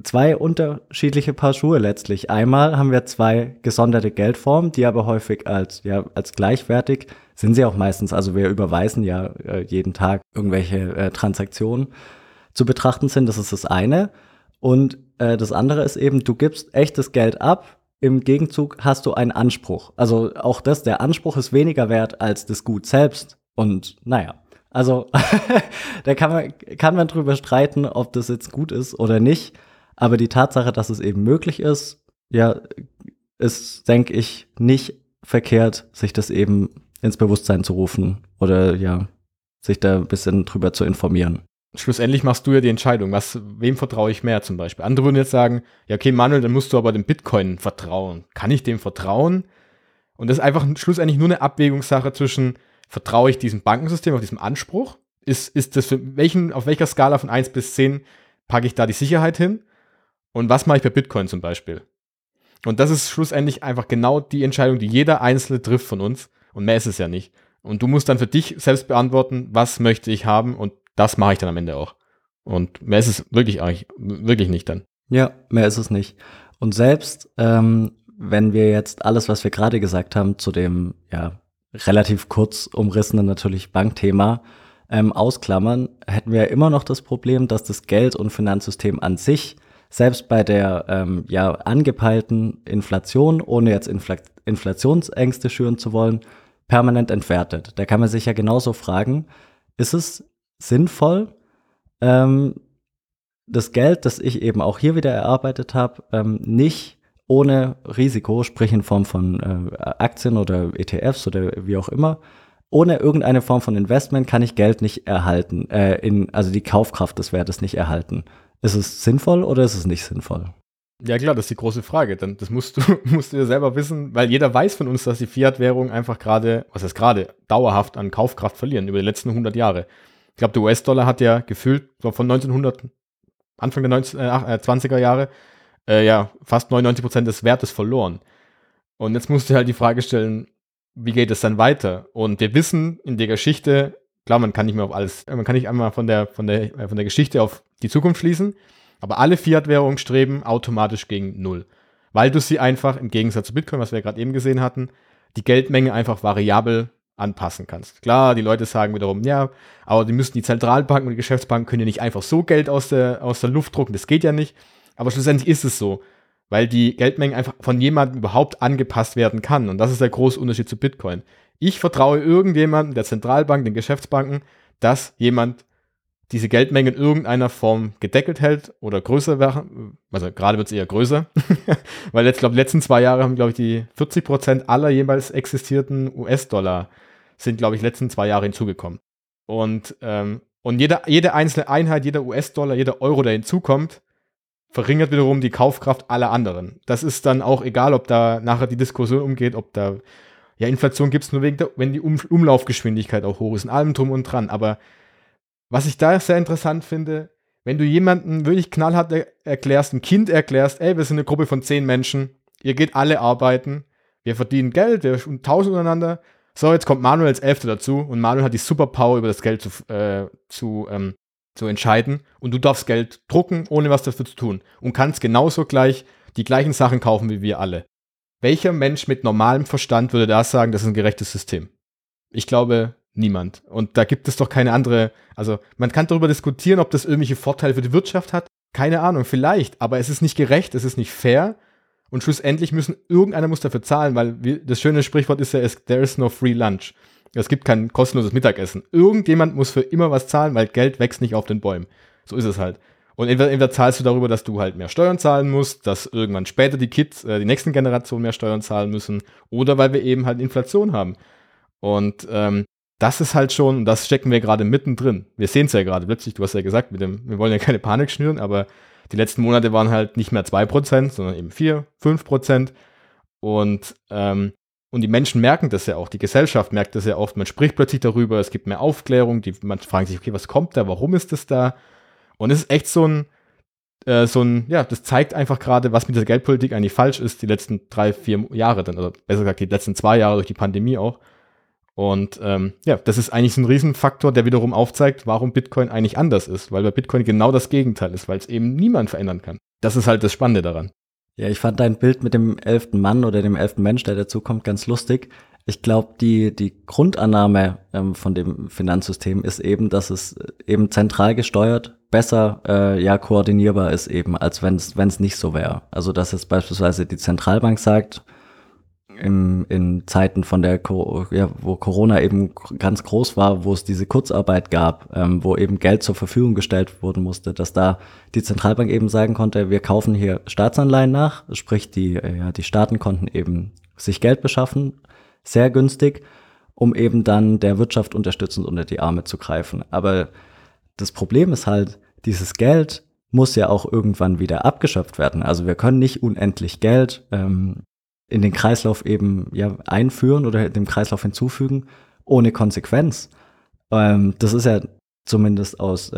zwei unterschiedliche Paar Schuhe letztlich. Einmal haben wir zwei gesonderte Geldformen, die aber häufig als gleichwertig sind sie auch meistens. Also wir überweisen ja jeden Tag irgendwelche Transaktionen zu betrachten sind. Das ist das eine. Und das andere ist eben, du gibst echtes Geld ab. Im Gegenzug hast du einen Anspruch. Also auch der Anspruch ist weniger wert als das Gut selbst. Und naja. Also da kann man drüber streiten, ob das jetzt gut ist oder nicht. Aber die Tatsache, dass es eben möglich ist, ja, ist, denke ich, nicht verkehrt, sich das eben ins Bewusstsein zu rufen oder ja, sich da ein bisschen drüber zu informieren. Schlussendlich machst du ja die Entscheidung, wem vertraue ich mehr zum Beispiel. Andere würden jetzt sagen, ja okay Manuel, dann musst du aber dem Bitcoin vertrauen. Kann ich dem vertrauen? Und das ist einfach schlussendlich nur eine Abwägungssache zwischen, vertraue ich diesem Bankensystem auf diesem Anspruch? Ist das auf welcher Skala von 1 bis 10 packe ich da die Sicherheit hin? Und was mache ich bei Bitcoin zum Beispiel? Und das ist schlussendlich einfach genau die Entscheidung, die jeder Einzelne trifft von uns. Und mehr ist es ja nicht. Und du musst dann für dich selbst beantworten, was möchte ich haben? Und das mache ich dann am Ende auch. Und mehr ist es wirklich nicht dann. Ja, mehr ist es nicht. Und selbst, wenn wir jetzt alles, was wir gerade gesagt haben, zu dem, ja, relativ kurz umrissenen natürlich Bankthema ausklammern, hätten wir immer noch das Problem, dass das Geld- und Finanzsystem an sich, selbst bei der angepeilten Inflation, ohne jetzt Inflationsängste schüren zu wollen, permanent entwertet. Da kann man sich ja genauso fragen, ist es sinnvoll, das Geld, das ich eben auch hier wieder erarbeitet habe, nicht ohne Risiko, sprich in Form von Aktien oder ETFs oder wie auch immer, ohne irgendeine Form von Investment kann ich Geld nicht erhalten, also die Kaufkraft des Wertes nicht erhalten. Ist es sinnvoll oder ist es nicht sinnvoll? Ja klar, das ist die große Frage. Das musst du ja selber wissen, weil jeder weiß von uns, dass die Fiat-Währung einfach dauerhaft an Kaufkraft verlieren über die letzten 100 Jahre. Ich glaube, der US-Dollar hat ja gefühlt von Anfang der 20er Jahre fast 99% des Wertes verloren. Und jetzt musst du halt die Frage stellen, wie geht es dann weiter? Und wir wissen in der Geschichte, klar, man kann nicht einmal von der Geschichte auf die Zukunft schließen, aber alle Fiat-Währungen streben automatisch gegen Null, weil du sie einfach, im Gegensatz zu Bitcoin, was wir ja gerade eben gesehen hatten, die Geldmenge einfach variabel anpassen kannst. Klar, die Leute sagen wiederum, ja, aber die Zentralbanken und die Geschäftsbanken können ja nicht einfach so Geld aus der Luft drucken, das geht ja nicht. Aber schlussendlich ist es so, weil die Geldmenge einfach von jemandem überhaupt angepasst werden kann. Und das ist der große Unterschied zu Bitcoin. Ich vertraue irgendjemandem, der Zentralbank, den Geschäftsbanken, dass jemand diese Geldmenge in irgendeiner Form gedeckelt hält oder größer werden. Also gerade wird es eher größer, weil jetzt, glaube ich, die letzten 2 Jahre haben, glaube ich, die 40% aller jeweils existierten US-Dollar sind, glaube ich, letzten 2 Jahre hinzugekommen. Und jede einzelne Einheit, jeder US-Dollar, jeder Euro, der hinzukommt, verringert wiederum die Kaufkraft aller anderen. Das ist dann auch egal, ob da nachher die Diskussion umgeht, ob da, ja, Inflation gibt es nur wegen der, wenn die Umlaufgeschwindigkeit auch hoch ist, in allem drum und dran. Aber was ich da sehr interessant finde, wenn du jemanden wirklich knallhart erklärst, ein Kind erklärst, ey, wir sind eine Gruppe von 10 Menschen, ihr geht alle arbeiten, wir verdienen Geld, wir tauschen untereinander. So, jetzt kommt Manuel als Elfter dazu und Manuel hat die Superpower, über das Geld zu entscheiden, und du darfst Geld drucken, ohne was dafür zu tun, und kannst genauso gleich die gleichen Sachen kaufen wie wir alle. Welcher Mensch mit normalem Verstand würde da sagen, das ist ein gerechtes System? Ich glaube, niemand. Und da gibt es doch keine andere, also man kann darüber diskutieren, ob das irgendwelche Vorteile für die Wirtschaft hat, keine Ahnung, vielleicht, aber es ist nicht gerecht, es ist nicht fair, und schlussendlich irgendeiner muss dafür zahlen, weil das schöne Sprichwort ist ja, there is no free lunch. Es gibt kein kostenloses Mittagessen. Irgendjemand muss für immer was zahlen, weil Geld wächst nicht auf den Bäumen. So ist es halt. Und entweder zahlst du darüber, dass du halt mehr Steuern zahlen musst, dass irgendwann später die Kids, die nächsten Generationen mehr Steuern zahlen müssen, oder weil wir eben halt Inflation haben. Und das ist halt schon, und das stecken wir gerade mittendrin. Wir sehen es ja gerade plötzlich, du hast ja gesagt, wir wollen ja keine Panik schnüren, aber die letzten Monate waren halt nicht mehr 2%, sondern eben 4%, 5%. Und die Menschen merken das ja auch, die Gesellschaft merkt das ja oft, man spricht plötzlich darüber, es gibt mehr Aufklärung, man fragt sich, okay, was kommt da, warum ist das da? Und es ist echt das zeigt einfach gerade, was mit der Geldpolitik eigentlich falsch ist, die letzten 3-4 Jahre dann, oder besser gesagt, die letzten 2 Jahre durch die Pandemie auch. Und das ist eigentlich so ein Riesenfaktor, der wiederum aufzeigt, warum Bitcoin eigentlich anders ist, weil bei Bitcoin genau das Gegenteil ist, weil es eben niemand verändern kann. Das ist halt das Spannende daran. Ja, ich fand dein Bild mit dem 11. Mann oder dem 11. Mensch, der dazukommt, ganz lustig. Ich glaube, die Grundannahme von dem Finanzsystem ist eben, dass es eben zentral gesteuert besser koordinierbar ist eben, als wenn es nicht so wäre. Also dass jetzt beispielsweise die Zentralbank sagt, in Zeiten von wo Corona eben ganz groß war, wo es diese Kurzarbeit gab, wo eben Geld zur Verfügung gestellt worden musste, dass da die Zentralbank eben sagen konnte, wir kaufen hier Staatsanleihen nach, sprich die Staaten konnten eben sich Geld beschaffen, sehr günstig, um eben dann der Wirtschaft unterstützend unter die Arme zu greifen. Aber das Problem ist halt, dieses Geld muss ja auch irgendwann wieder abgeschöpft werden. Also wir können nicht unendlich Geld in den Kreislauf eben einführen oder dem Kreislauf hinzufügen, ohne Konsequenz. Das ist ja zumindest aus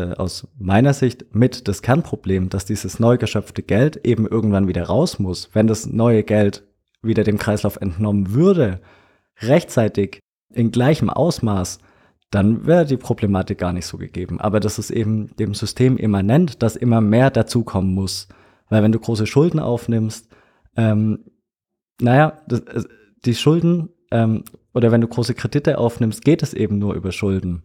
meiner Sicht mit das Kernproblem, dass dieses neu geschöpfte Geld eben irgendwann wieder raus muss. Wenn das neue Geld wieder dem Kreislauf entnommen würde, rechtzeitig in gleichem Ausmaß, dann wäre die Problematik gar nicht so gegeben. Aber das ist eben dem System immanent, dass immer mehr dazukommen muss. Weil wenn du große Schulden aufnimmst, die Schulden oder wenn du große Kredite aufnimmst, geht es eben nur über Schulden.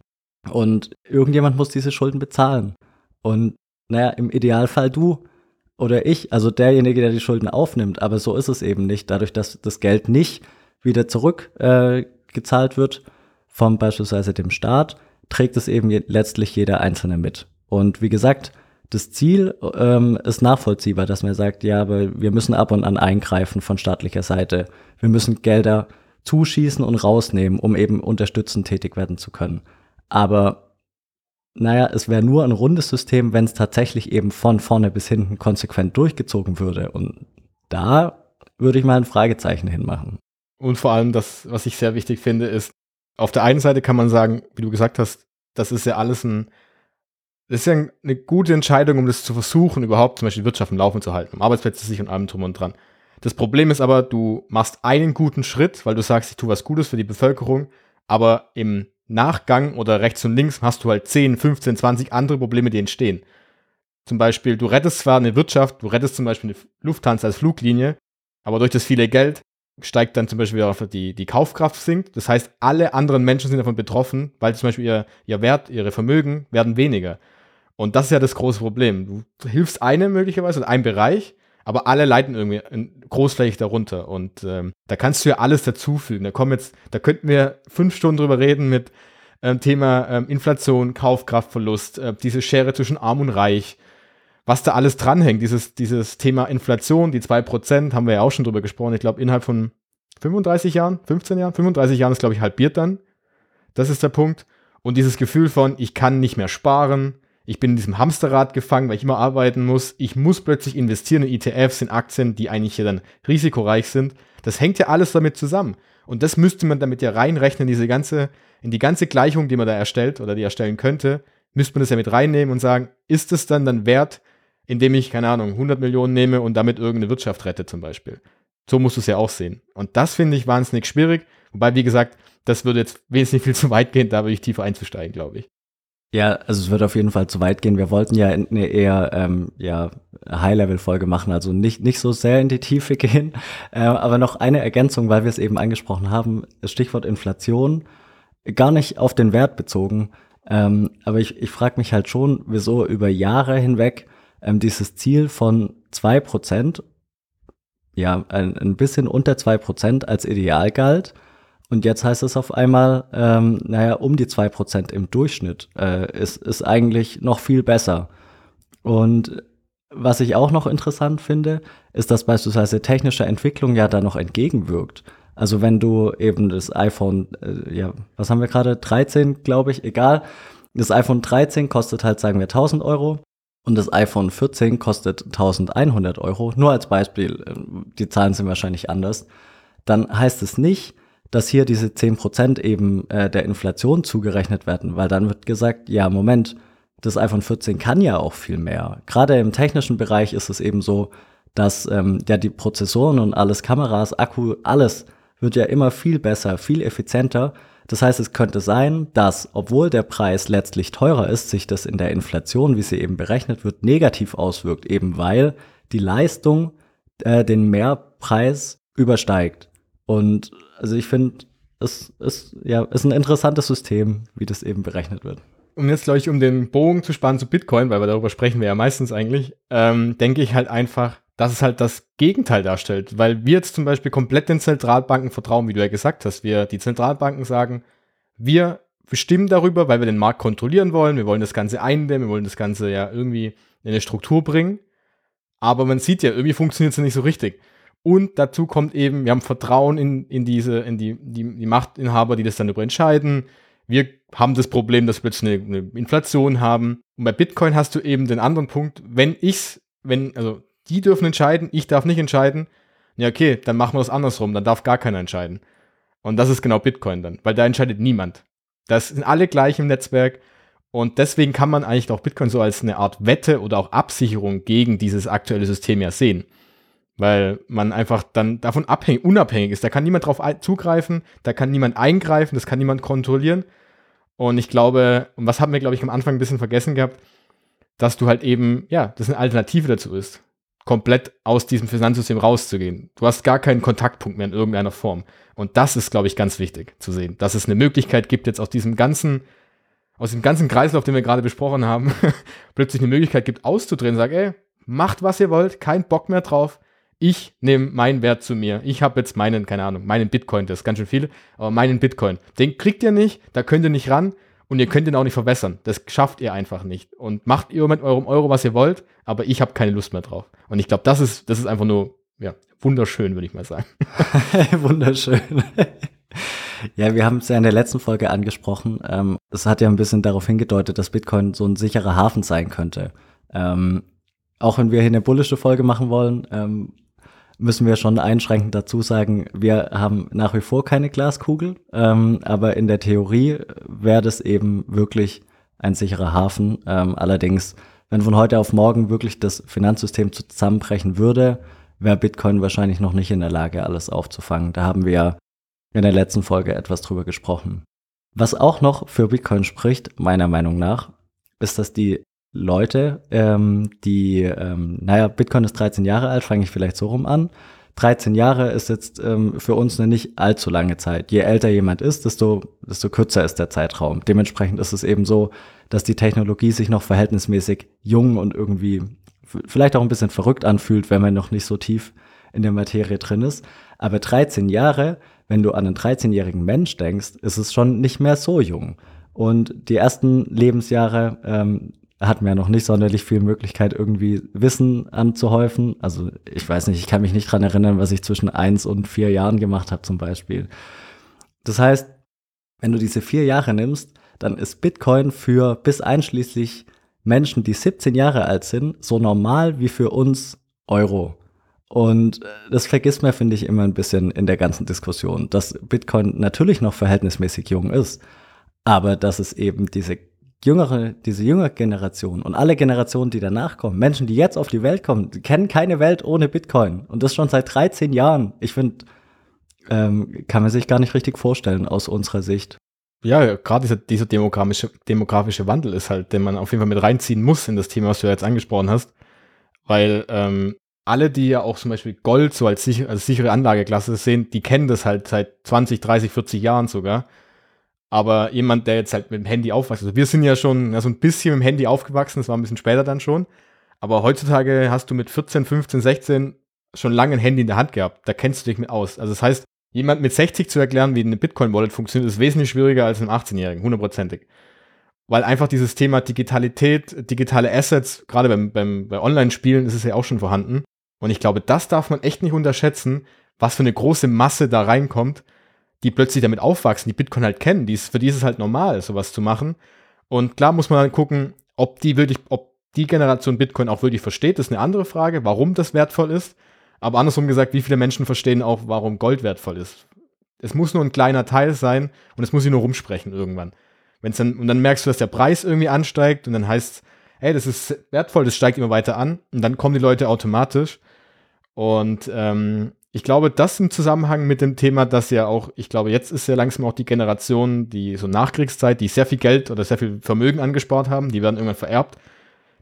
Und irgendjemand muss diese Schulden bezahlen. Und im Idealfall du oder ich, also derjenige, der die Schulden aufnimmt. Aber so ist es eben nicht. Dadurch, dass das Geld nicht wieder zurückgezahlt wird von beispielsweise dem Staat, trägt es eben letztlich jeder Einzelne mit. Und wie gesagt, das Ziel ist nachvollziehbar, dass man sagt, ja, aber wir müssen ab und an eingreifen von staatlicher Seite. Wir müssen Gelder zuschießen und rausnehmen, um eben unterstützend tätig werden zu können. Aber es wäre nur ein rundes System, wenn es tatsächlich eben von vorne bis hinten konsequent durchgezogen würde. Und da würde ich mal ein Fragezeichen hinmachen. Und vor allem das, was ich sehr wichtig finde, ist, auf der einen Seite kann man sagen, wie du gesagt hast, das ist ja alles das ist ja eine gute Entscheidung, um das zu versuchen, überhaupt zum Beispiel die Wirtschaft am Laufen zu halten, um Arbeitsplätze sich und allem drum und dran. Das Problem ist aber, du machst einen guten Schritt, weil du sagst, ich tue was Gutes für die Bevölkerung, aber im Nachgang oder rechts und links hast du halt 10, 15, 20 andere Probleme, die entstehen. Zum Beispiel, du rettest zwar eine Wirtschaft, du rettest zum Beispiel eine Lufthansa als Fluglinie, aber durch das viele Geld steigt dann zum Beispiel wieder auf die Kaufkraft sinkt. Das heißt, alle anderen Menschen sind davon betroffen, weil zum Beispiel ihr Wert, ihre Vermögen werden weniger. Und das ist ja das große Problem. Du hilfst einem möglicherweise in einem Bereich, aber alle leiden irgendwie großflächig darunter. Und da kannst du ja alles dazufügen. Da könnten wir 5 Stunden drüber reden mit Thema Inflation, Kaufkraftverlust, diese Schere zwischen Arm und Reich, was da alles dranhängt. Dieses Thema Inflation, die 2%, haben wir ja auch schon drüber gesprochen. Ich glaube, innerhalb von 35 Jahren ist, glaube ich, halbiert dann. Das ist der Punkt. Und dieses Gefühl von, ich kann nicht mehr sparen, ich bin in diesem Hamsterrad gefangen, weil ich immer arbeiten muss. Ich muss plötzlich investieren in ETFs, in Aktien, die eigentlich ja dann risikoreich sind. Das hängt ja alles damit zusammen. Und das müsste man damit ja reinrechnen, in die ganze Gleichung, die man da erstellt oder die erstellen könnte, müsste man das ja mit reinnehmen und sagen, ist es dann wert, indem ich, keine Ahnung, 100 Millionen nehme und damit irgendeine Wirtschaft rette zum Beispiel. So musst du es ja auch sehen. Und das finde ich wahnsinnig schwierig. Wobei, wie gesagt, das würde jetzt wesentlich viel zu weit gehen, da würde ich tiefer einzusteigen, glaube ich. Ja, also es wird auf jeden Fall zu weit gehen. Wir wollten ja eine eher High-Level-Folge machen, also nicht so sehr in die Tiefe gehen. Aber noch eine Ergänzung, weil wir es eben angesprochen haben, das Stichwort Inflation, gar nicht auf den Wert bezogen. Aber ich frage mich halt schon, wieso über Jahre hinweg dieses Ziel von 2%, ja, ein bisschen unter 2% als ideal galt. Und jetzt heißt es auf einmal, um die 2% im Durchschnitt ist eigentlich noch viel besser. Und was ich auch noch interessant finde, ist, dass beispielsweise technische Entwicklung ja da noch entgegenwirkt. Also wenn du eben das iPhone, was haben wir gerade, 13, glaube ich, egal. Das iPhone 13 kostet halt, sagen wir, 1000 Euro. Und das iPhone 14 kostet 1100 Euro. Nur als Beispiel, die Zahlen sind wahrscheinlich anders. Dann heißt es nicht, dass hier diese 10% eben der Inflation zugerechnet werden, weil dann wird gesagt, ja Moment, das iPhone 14 kann ja auch viel mehr. Gerade im technischen Bereich ist es eben so, dass die Prozessoren und alles, Kameras, Akku, alles wird ja immer viel besser, viel effizienter. Das heißt, es könnte sein, dass, obwohl der Preis letztlich teurer ist, sich das in der Inflation, wie sie eben berechnet wird, negativ auswirkt, eben weil die Leistung den Mehrpreis übersteigt. Und also ich finde, es ist ein interessantes System, wie das eben berechnet wird. Und jetzt, glaube ich, um den Bogen zu spannen zu Bitcoin, weil wir darüber sprechen wir ja meistens eigentlich, denke ich halt einfach, dass es halt das Gegenteil darstellt. Weil wir jetzt zum Beispiel komplett den Zentralbanken vertrauen, wie du ja gesagt hast. Die Zentralbanken sagen, wir bestimmen darüber, weil wir den Markt kontrollieren wollen, wir wollen das Ganze eindämmen, wir wollen das Ganze ja irgendwie in eine Struktur bringen. Aber man sieht ja, irgendwie funktioniert es ja nicht so richtig. Und dazu kommt eben, wir haben Vertrauen in die Machtinhaber, die das dann darüber entscheiden. Wir haben das Problem, dass wir plötzlich eine Inflation haben. Und bei Bitcoin hast du eben den anderen Punkt, also die dürfen entscheiden, ich darf nicht entscheiden. Ja, okay, dann machen wir das andersrum, dann darf gar keiner entscheiden. Und das ist genau Bitcoin dann, weil da entscheidet niemand. Das sind alle gleich im Netzwerk. Und deswegen kann man eigentlich auch Bitcoin so als eine Art Wette oder auch Absicherung gegen dieses aktuelle System ja sehen. Weil man einfach dann davon unabhängig ist. Da kann niemand drauf zugreifen, da kann niemand eingreifen, das kann niemand kontrollieren. Und ich glaube, und was haben wir, glaube ich, am Anfang ein bisschen vergessen gehabt, dass du halt eben, das eine Alternative dazu ist, komplett aus diesem Finanzsystem rauszugehen. Du hast gar keinen Kontaktpunkt mehr in irgendeiner Form. Und das ist, glaube ich, ganz wichtig zu sehen, dass es eine Möglichkeit gibt, jetzt aus dem ganzen Kreislauf, den wir gerade besprochen haben, plötzlich eine Möglichkeit gibt, auszudrehen und sagen, ey, macht, was ihr wollt, kein Bock mehr drauf. Ich nehme meinen Wert zu mir. Ich habe jetzt meinen Bitcoin, das ist ganz schön viel, aber meinen Bitcoin. Den kriegt ihr nicht, da könnt ihr nicht ran und ihr könnt ihn auch nicht verbessern. Das schafft ihr einfach nicht. Und macht ihr mit eurem Euro, was ihr wollt, aber ich habe keine Lust mehr drauf. Und ich glaube, das ist einfach nur, wunderschön, würde ich mal sagen. Wunderschön. Ja, wir haben es ja in der letzten Folge angesprochen. Es hat ja ein bisschen darauf hingedeutet, dass Bitcoin so ein sicherer Hafen sein könnte. Auch wenn wir hier eine bullische Folge machen wollen, müssen wir schon einschränkend dazu sagen, wir haben nach wie vor keine Glaskugel, aber in der Theorie wäre das eben wirklich ein sicherer Hafen. Allerdings, wenn von heute auf morgen wirklich das Finanzsystem zusammenbrechen würde, wäre Bitcoin wahrscheinlich noch nicht in der Lage, alles aufzufangen. Da haben wir ja in der letzten Folge etwas drüber gesprochen. Was auch noch für Bitcoin spricht, meiner Meinung nach, ist, dass die Leute, Bitcoin ist 13 Jahre alt, fange ich vielleicht so rum an. 13 Jahre ist jetzt für uns eine nicht allzu lange Zeit. Je älter jemand ist, desto kürzer ist der Zeitraum. Dementsprechend ist es eben so, dass die Technologie sich noch verhältnismäßig jung und irgendwie vielleicht auch ein bisschen verrückt anfühlt, wenn man noch nicht so tief in der Materie drin ist. Aber 13 Jahre, wenn du an einen 13-jährigen Mensch denkst, ist es schon nicht mehr so jung. Und die ersten Lebensjahre, hatten wir ja noch nicht sonderlich viel Möglichkeit, irgendwie Wissen anzuhäufen. Also ich weiß nicht, ich kann mich nicht dran erinnern, was ich zwischen 1 und 4 Jahren gemacht habe zum Beispiel. Das heißt, wenn du diese 4 Jahre nimmst, dann ist Bitcoin für bis einschließlich Menschen, die 17 Jahre alt sind, so normal wie für uns Euro. Und das vergisst man, finde ich, immer ein bisschen in der ganzen Diskussion, dass Bitcoin natürlich noch verhältnismäßig jung ist, aber dass es eben diese jüngere Generation und alle Generationen, die danach kommen, Menschen, die jetzt auf die Welt kommen, die kennen keine Welt ohne Bitcoin. Und das schon seit 13 Jahren. Ich finde, kann man sich gar nicht richtig vorstellen aus unserer Sicht. Ja, gerade dieser demografische Wandel ist halt, den man auf jeden Fall mit reinziehen muss in das Thema, was du ja jetzt angesprochen hast. Weil alle, die ja auch zum Beispiel Gold so als sichere Anlageklasse sehen, die kennen das halt seit 20, 30, 40 Jahren sogar. Aber jemand, der jetzt halt mit dem Handy aufwächst, also wir sind ja schon so ein bisschen mit dem Handy aufgewachsen, das war ein bisschen später dann schon, aber heutzutage hast du mit 14, 15, 16 schon lange ein Handy in der Hand gehabt, da kennst du dich mit aus. Also das heißt, jemand mit 60 zu erklären, wie eine Bitcoin-Wallet funktioniert, ist wesentlich schwieriger als einem 18-Jährigen, hundertprozentig. Weil einfach dieses Thema Digitalität, digitale Assets, gerade bei Online-Spielen ist es ja auch schon vorhanden. Und ich glaube, das darf man echt nicht unterschätzen, was für eine große Masse da reinkommt, die plötzlich damit aufwachsen, die Bitcoin halt kennen. Für die ist es halt normal, sowas zu machen. Und klar muss man dann gucken, ob die Generation Bitcoin auch wirklich versteht, ist eine andere Frage, warum das wertvoll ist. Aber andersrum gesagt, wie viele Menschen verstehen auch, warum Gold wertvoll ist. Es muss nur ein kleiner Teil sein und es muss sich nur rumsprechen irgendwann. Und dann merkst du, dass der Preis irgendwie ansteigt und dann heißt es, ey, das ist wertvoll, das steigt immer weiter an. Und dann kommen die Leute automatisch. Und ich glaube, das im Zusammenhang mit dem Thema, dass ja auch, ich glaube, jetzt ist ja langsam auch die Generation, die so Nachkriegszeit, die sehr viel Geld oder sehr viel Vermögen angespart haben, die werden irgendwann vererbt.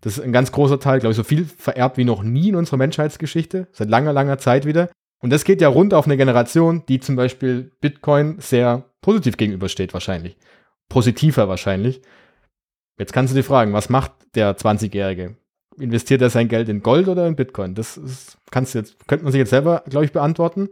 Das ist ein ganz großer Teil, glaube ich, so viel vererbt wie noch nie in unserer Menschheitsgeschichte, seit langer, langer Zeit wieder. Und das geht ja runter auf eine Generation, die zum Beispiel Bitcoin sehr positiv gegenübersteht wahrscheinlich. Positiver wahrscheinlich. Jetzt kannst du dir fragen, was macht der 20-Jährige? Investiert er sein Geld in Gold oder in Bitcoin? Das könnte man sich jetzt selber, glaube ich, beantworten.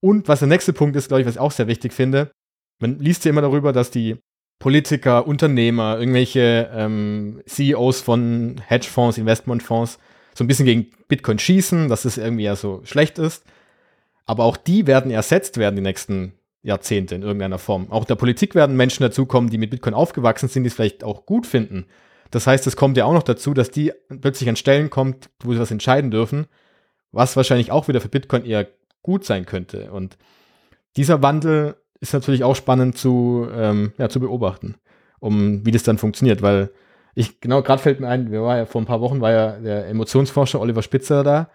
Und was der nächste Punkt ist, glaube ich, was ich auch sehr wichtig finde, man liest ja immer darüber, dass die Politiker, Unternehmer, irgendwelche CEOs von Hedgefonds, Investmentfonds so ein bisschen gegen Bitcoin schießen, dass es irgendwie ja so schlecht ist. Aber auch die werden ersetzt werden die nächsten Jahrzehnte in irgendeiner Form. Auch der Politik werden Menschen dazukommen, die mit Bitcoin aufgewachsen sind, die es vielleicht auch gut finden. Das heißt, es kommt ja auch noch dazu, dass die plötzlich an Stellen kommt, wo sie was entscheiden dürfen, was wahrscheinlich auch wieder für Bitcoin eher gut sein könnte. Und dieser Wandel ist natürlich auch spannend zu beobachten, wie das dann funktioniert, weil gerade fällt mir ein, vor ein paar Wochen war ja der Emotionsforscher Oliver Spitzer da,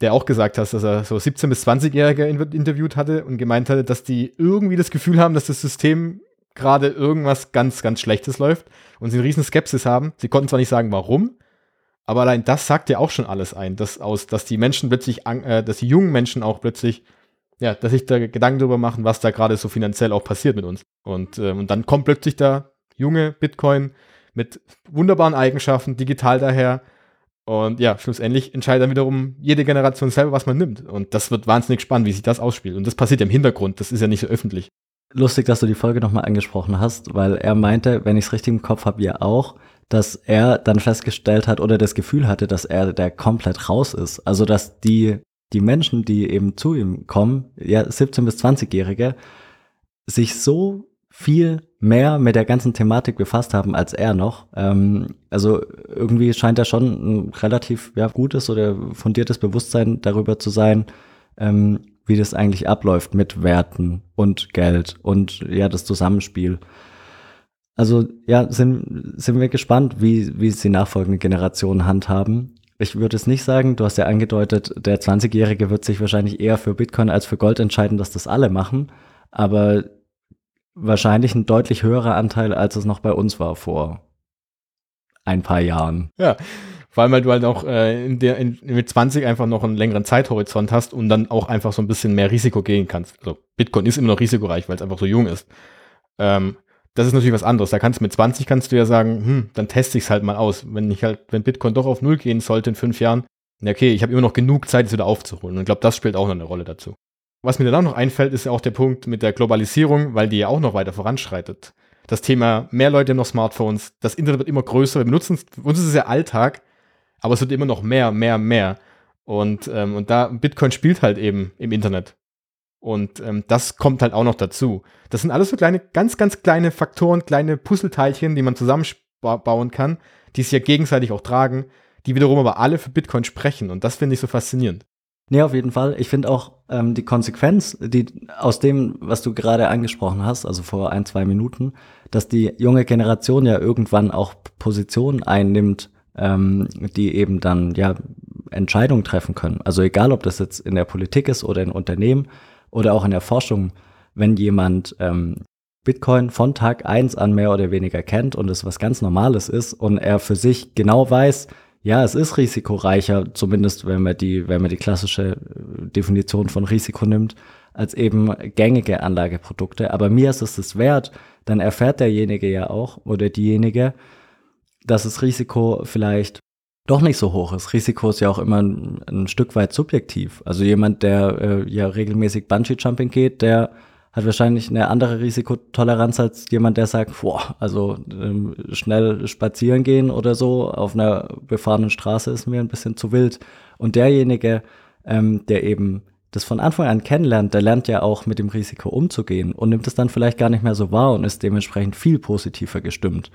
der auch gesagt hat, dass er so 17- bis 20-Jährige interviewt hatte und gemeint hatte, dass die irgendwie das Gefühl haben, dass das System gerade irgendwas ganz, ganz Schlechtes läuft und sie eine riesen Skepsis haben. Sie konnten zwar nicht sagen, warum, aber allein das sagt ja auch schon alles ein, dass die Menschen plötzlich, dass die jungen Menschen auch plötzlich, ja, dass sich da Gedanken darüber machen, was da gerade so finanziell auch passiert mit uns. Und dann kommt plötzlich da junge Bitcoin mit wunderbaren Eigenschaften, digital daher und ja, schlussendlich entscheidet dann wiederum jede Generation selber, was man nimmt. Und das wird wahnsinnig spannend, wie sich das ausspielt. Und das passiert ja im Hintergrund, das ist ja nicht so öffentlich. Lustig, dass du die Folge nochmal angesprochen hast, weil er meinte, wenn ich es richtig im Kopf habe, ihr auch, dass er dann festgestellt hat oder das Gefühl hatte, dass er da komplett raus ist. Also, dass die Menschen, die eben zu ihm kommen, ja, 17- bis 20-Jährige, sich so viel mehr mit der ganzen Thematik befasst haben als er noch. Also irgendwie scheint er schon ein relativ gutes oder fundiertes Bewusstsein darüber zu sein, wie das eigentlich abläuft mit Werten und Geld und ja, das Zusammenspiel. Also ja, sind wir gespannt, wie es die nachfolgende Generation handhaben. Ich würde es nicht sagen, du hast ja angedeutet, der 20-Jährige wird sich wahrscheinlich eher für Bitcoin als für Gold entscheiden, dass das alle machen, aber wahrscheinlich ein deutlich höherer Anteil, als es noch bei uns war vor ein paar Jahren. Ja. Vor allem, weil du halt auch mit 20 einfach noch einen längeren Zeithorizont hast und dann auch einfach so ein bisschen mehr Risiko gehen kannst. Also Bitcoin ist immer noch risikoreich, weil es einfach so jung ist. Das ist natürlich was anderes. Da kannst du mit 20 ja sagen, dann teste ich es halt mal aus. Wenn Bitcoin doch auf 0 gehen sollte in 5 Jahren, okay, ich habe immer noch genug Zeit, es wieder aufzuholen. Und ich glaube, das spielt auch noch eine Rolle dazu. Was mir dann auch noch einfällt, ist ja auch der Punkt mit der Globalisierung, weil die ja auch noch weiter voranschreitet. Das Thema, mehr Leute haben noch Smartphones, das Internet wird immer größer, wir benutzen es, für uns ist es ja Alltag, aber es wird immer noch mehr. Und da, Bitcoin spielt halt eben im Internet. Und das kommt halt auch noch dazu. Das sind alles so kleine, ganz, ganz kleine Faktoren, kleine Puzzleteilchen, die man zusammenbauen kann, die es ja gegenseitig auch tragen, die wiederum aber alle für Bitcoin sprechen. Und das finde ich so faszinierend. Nee, auf jeden Fall. Ich finde auch die Konsequenz, die aus dem, was du gerade angesprochen hast, also vor 1-2 Minuten, dass die junge Generation ja irgendwann auch Positionen einnimmt, die eben dann ja Entscheidungen treffen können. Also egal, ob das jetzt in der Politik ist oder in Unternehmen oder auch in der Forschung, wenn jemand Bitcoin von Tag 1 an mehr oder weniger kennt und es was ganz Normales ist und er für sich genau weiß, ja, es ist risikoreicher, zumindest wenn man die klassische Definition von Risiko nimmt, als eben gängige Anlageprodukte. Aber mir ist es wert, dann erfährt derjenige ja auch oder diejenige, dass das Risiko vielleicht doch nicht so hoch ist. Risiko ist ja auch immer ein Stück weit subjektiv. Also jemand, der ja regelmäßig Bungee-Jumping geht, der hat wahrscheinlich eine andere Risikotoleranz als jemand, der sagt, boah, also schnell spazieren gehen oder so auf einer befahrenen Straße ist mir ein bisschen zu wild. Und derjenige, der eben das von Anfang an kennenlernt, der lernt ja auch mit dem Risiko umzugehen und nimmt es dann vielleicht gar nicht mehr so wahr und ist dementsprechend viel positiver gestimmt.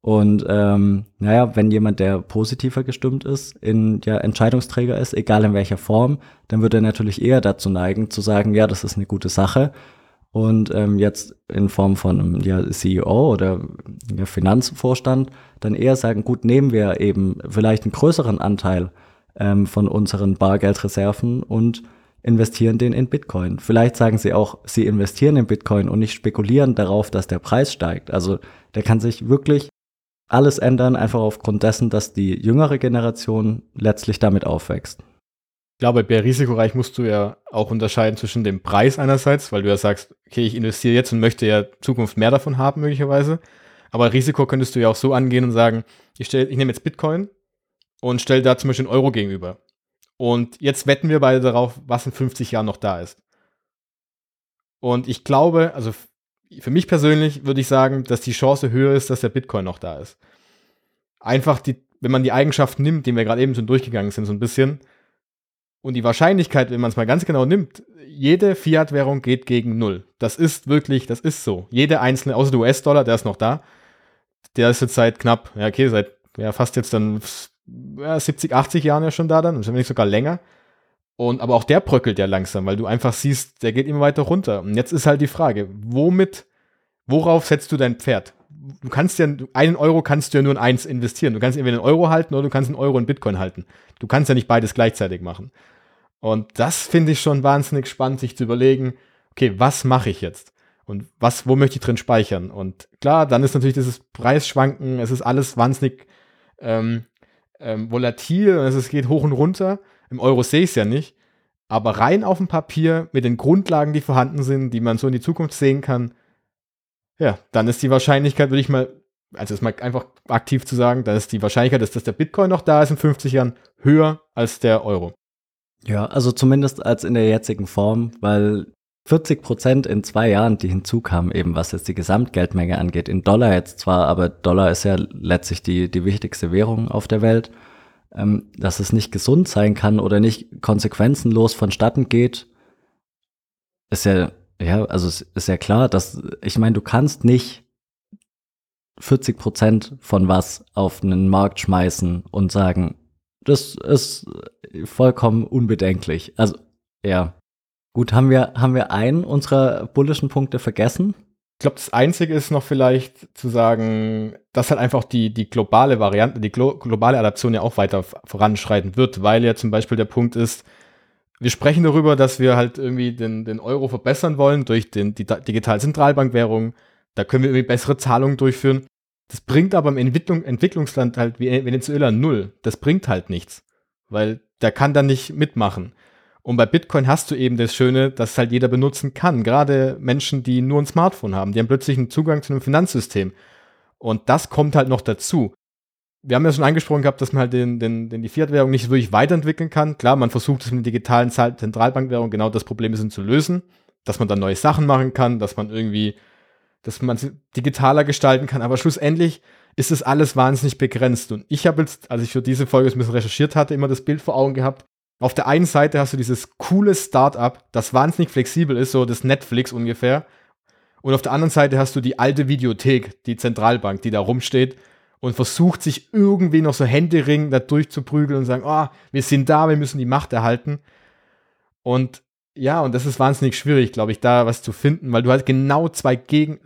Und naja, wenn jemand, der positiver gestimmt ist, Entscheidungsträger ist, egal in welcher Form, dann wird er natürlich eher dazu neigen, zu sagen, ja, das ist eine gute Sache. Und jetzt in Form von einem CEO oder Finanzvorstand dann eher sagen, gut, nehmen wir eben vielleicht einen größeren Anteil von unseren Bargeldreserven und investieren den in Bitcoin. Vielleicht sagen sie auch, sie investieren in Bitcoin und nicht spekulieren darauf, dass der Preis steigt. Also der kann sich wirklich alles ändern, einfach aufgrund dessen, dass die jüngere Generation letztlich damit aufwächst. Ich glaube, bei risikoreich musst du ja auch unterscheiden zwischen dem Preis einerseits, weil du ja sagst, okay, ich investiere jetzt und möchte ja in Zukunft mehr davon haben möglicherweise, aber Risiko könntest du ja auch so angehen und sagen, ich nehme jetzt Bitcoin und stelle da zum Beispiel einen Euro gegenüber und jetzt wetten wir beide darauf, was in 50 Jahren noch da ist. Und ich glaube, also für mich persönlich würde ich sagen, dass die Chance höher ist, dass der Bitcoin noch da ist. Einfach, wenn man die Eigenschaften nimmt, die wir gerade eben schon durchgegangen sind, so ein bisschen. Und die Wahrscheinlichkeit, wenn man es mal ganz genau nimmt, jede Fiat-Währung geht gegen Null. Das ist wirklich, das ist so. Jede einzelne, außer der US-Dollar, der ist noch da. Der ist jetzt seit knapp, ja okay, fast jetzt dann 70, 80 Jahren ja schon da dann, wenn nicht sogar länger. Aber auch der bröckelt ja langsam, weil du einfach siehst, der geht immer weiter runter. Und jetzt ist halt die Frage, worauf setzt du dein Pferd? Du kannst ja, einen Euro kannst du ja nur in eins investieren. Du kannst entweder einen Euro halten oder du kannst einen Euro in Bitcoin halten. Du kannst ja nicht beides gleichzeitig machen. Und das finde ich schon wahnsinnig spannend, sich zu überlegen, okay, was mache ich jetzt? Und wo möchte ich drin speichern? Und klar, dann ist natürlich dieses Preisschwanken, es ist alles wahnsinnig volatil, es geht hoch und runter. Im Euro sehe ich es ja nicht. Aber rein auf dem Papier, mit den Grundlagen, die vorhanden sind, die man so in die Zukunft sehen kann, ja, dann ist die Wahrscheinlichkeit, würde ich mal, also es mal einfach aktiv zu sagen, dann ist die Wahrscheinlichkeit, dass der Bitcoin noch da ist in 50 Jahren, höher als der Euro. Ja, also zumindest als in der jetzigen Form, weil 40% in 2 Jahren, die hinzukamen, eben was jetzt die Gesamtgeldmenge angeht, in Dollar jetzt zwar, aber Dollar ist ja letztlich die wichtigste Währung auf der Welt, dass es nicht gesund sein kann oder nicht konsequenzenlos vonstatten geht, ist ja, also es ist ja klar, dass, ich meine, du kannst nicht 40% von was auf einen Markt schmeißen und sagen, das ist vollkommen unbedenklich. Also, ja. Gut, haben wir einen unserer bullischen Punkte vergessen? Ich glaube, das Einzige ist noch vielleicht zu sagen, dass halt einfach die globale Variante, die globale Adaption ja auch weiter voranschreiten wird, weil ja zum Beispiel der Punkt ist, wir sprechen darüber, dass wir halt irgendwie den Euro verbessern wollen durch die digitale Zentralbankwährung. Da können wir irgendwie bessere Zahlungen durchführen. Das bringt aber im Entwicklungsland halt wie Venezuela null. Das bringt halt nichts, weil der kann da nicht mitmachen. Und bei Bitcoin hast du eben das Schöne, dass halt jeder benutzen kann. Gerade Menschen, die nur ein Smartphone haben, die haben plötzlich einen Zugang zu einem Finanzsystem. Und das kommt halt noch dazu. Wir haben ja schon angesprochen gehabt, dass man halt die Fiat-Währung nicht wirklich weiterentwickeln kann. Klar, man versucht es mit der digitalen Zentralbankwährung, genau das Problem ist, zu lösen, dass man dann neue Sachen machen kann, dass man es digitaler gestalten kann. Aber schlussendlich ist das alles wahnsinnig begrenzt. Und ich habe jetzt, als ich für diese Folge ein bisschen recherchiert hatte, immer das Bild vor Augen gehabt. Auf der einen Seite hast du dieses coole Start-up, das wahnsinnig flexibel ist, so das Netflix ungefähr. Und auf der anderen Seite hast du die alte Videothek, die Zentralbank, die da rumsteht und versucht sich irgendwie noch so händeringend da durchzuprügeln und sagen, oh, wir sind da, wir müssen die Macht erhalten. Und ja, und das ist wahnsinnig schwierig, glaube ich, da was zu finden, weil du halt genau zwei Dinge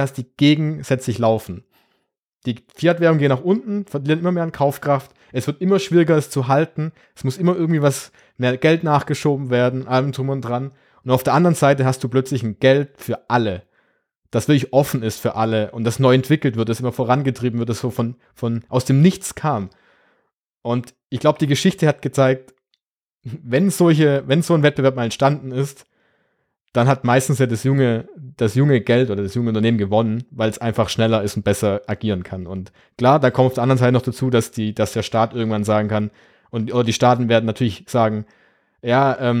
hast, die gegensätzlich laufen. Die Fiat-Währung geht nach unten, verliert immer mehr an Kaufkraft, es wird immer schwieriger, es zu halten, es muss immer irgendwie was mehr Geld nachgeschoben werden, allem drum und dran. Und auf der anderen Seite hast du plötzlich ein Geld für alle, das wirklich offen ist für alle und das neu entwickelt wird, das immer vorangetrieben wird, das so von aus dem Nichts kam. Und ich glaube, die Geschichte hat gezeigt, wenn so ein Wettbewerb mal entstanden ist, dann hat meistens ja das junge Geld oder das junge Unternehmen gewonnen, weil es einfach schneller ist und besser agieren kann. Und klar, da kommt auf der anderen Seite noch dazu, dass der Staat irgendwann sagen kann, oder die Staaten werden natürlich sagen, ja,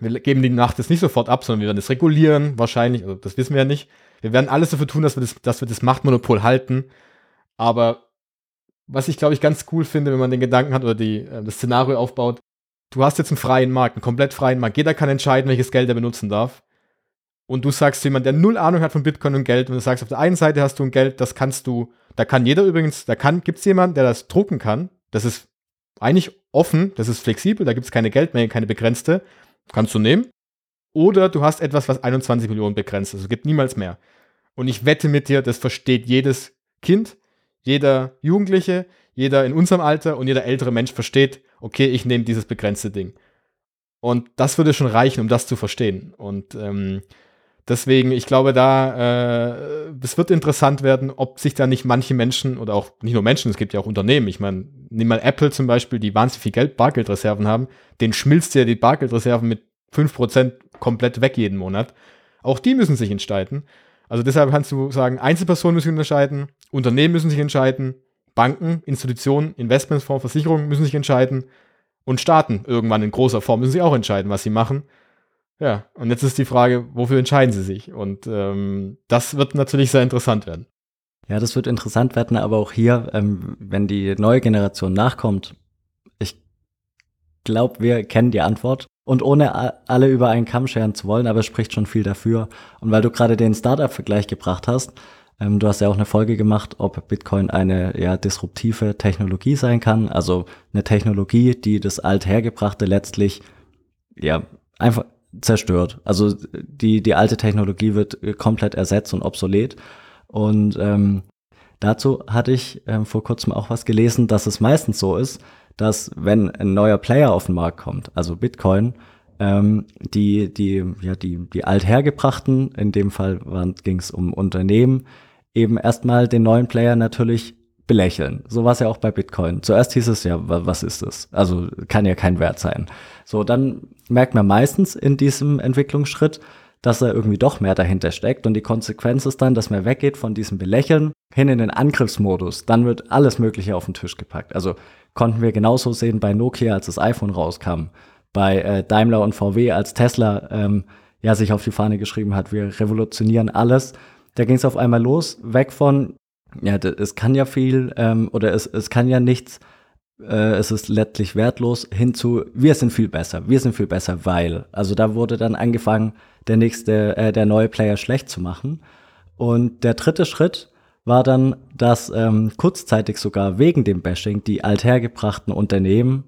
wir geben die Macht jetzt nicht sofort ab, sondern wir werden das regulieren, wahrscheinlich, also das wissen wir ja nicht. Wir werden alles dafür tun, dass wir das Machtmonopol halten. Aber was ich, glaube ich, ganz cool finde, wenn man den Gedanken hat oder das Szenario aufbaut, du hast jetzt einen freien Markt, einen komplett freien Markt. Jeder kann entscheiden, welches Geld er benutzen darf. Und du sagst jemand, der null Ahnung hat von Bitcoin und Geld, und du sagst, auf der einen Seite hast du ein Geld, das kannst du, da kann jeder übrigens, gibt es jemanden, der das drucken kann, das ist eigentlich offen, das ist flexibel, da gibt es keine Geldmenge, keine begrenzte, kannst du nehmen. Oder du hast etwas, was 21 Millionen begrenzt ist, also gibt niemals mehr. Und ich wette mit dir, das versteht jedes Kind, jeder Jugendliche, jeder in unserem Alter und jeder ältere Mensch versteht, okay, ich nehme dieses begrenzte Ding. Und das würde schon reichen, um das zu verstehen. Und deswegen, ich glaube, es wird interessant werden, ob sich da nicht manche Menschen oder auch nicht nur Menschen, es gibt ja auch Unternehmen. Ich meine, nimm mal Apple zum Beispiel, die wahnsinnig viel Geld Bargeldreserven haben. Den schmilzt ja die Bargeldreserven mit 5% komplett weg jeden Monat. Auch die müssen sich entscheiden. Also deshalb kannst du sagen, Einzelpersonen müssen sich entscheiden, Unternehmen müssen sich entscheiden, Banken, Institutionen, Investmentsfonds, Versicherungen müssen sich entscheiden und Staaten irgendwann in großer Form müssen sich auch entscheiden, was sie machen. Ja, und jetzt ist die Frage, wofür entscheiden sie sich? Und das wird natürlich sehr interessant werden. Ja, das wird interessant werden, aber auch hier, wenn die neue Generation nachkommt, ich glaube, wir kennen die Antwort. Und ohne alle über einen Kamm scheren zu wollen, aber es spricht schon viel dafür. Und weil du gerade den Startup-Vergleich gebracht hast, du hast ja auch eine Folge gemacht, ob Bitcoin eine disruptive Technologie sein kann, also eine Technologie, die das Althergebrachte letztlich einfach zerstört. Also die alte Technologie wird komplett ersetzt und obsolet. Und dazu hatte ich vor kurzem auch was gelesen, dass es meistens so ist, dass wenn ein neuer Player auf den Markt kommt, also Bitcoin, die althergebrachten, in dem Fall ging es um Unternehmen, eben erstmal den neuen Player natürlich belächeln. So war es ja auch bei Bitcoin. Zuerst hieß es ja, was ist das? Also kann ja kein Wert sein. So, dann merkt man meistens in diesem Entwicklungsschritt, dass da irgendwie doch mehr dahinter steckt und die Konsequenz ist dann, dass man weggeht von diesem Belächeln hin in den Angriffsmodus. Dann wird alles Mögliche auf den Tisch gepackt. Also konnten wir genauso sehen bei Nokia, als das iPhone rauskam, bei Daimler und VW, als Tesla sich auf die Fahne geschrieben hat, wir revolutionieren alles. Da ging es auf einmal los, weg von, es kann ja viel oder es kann ja nichts, es ist letztlich wertlos, hinzu, wir sind viel besser, weil, also da wurde dann angefangen, der neue Player schlecht zu machen. Und der dritte Schritt war dann, dass kurzzeitig sogar wegen dem Bashing die althergebrachten Unternehmen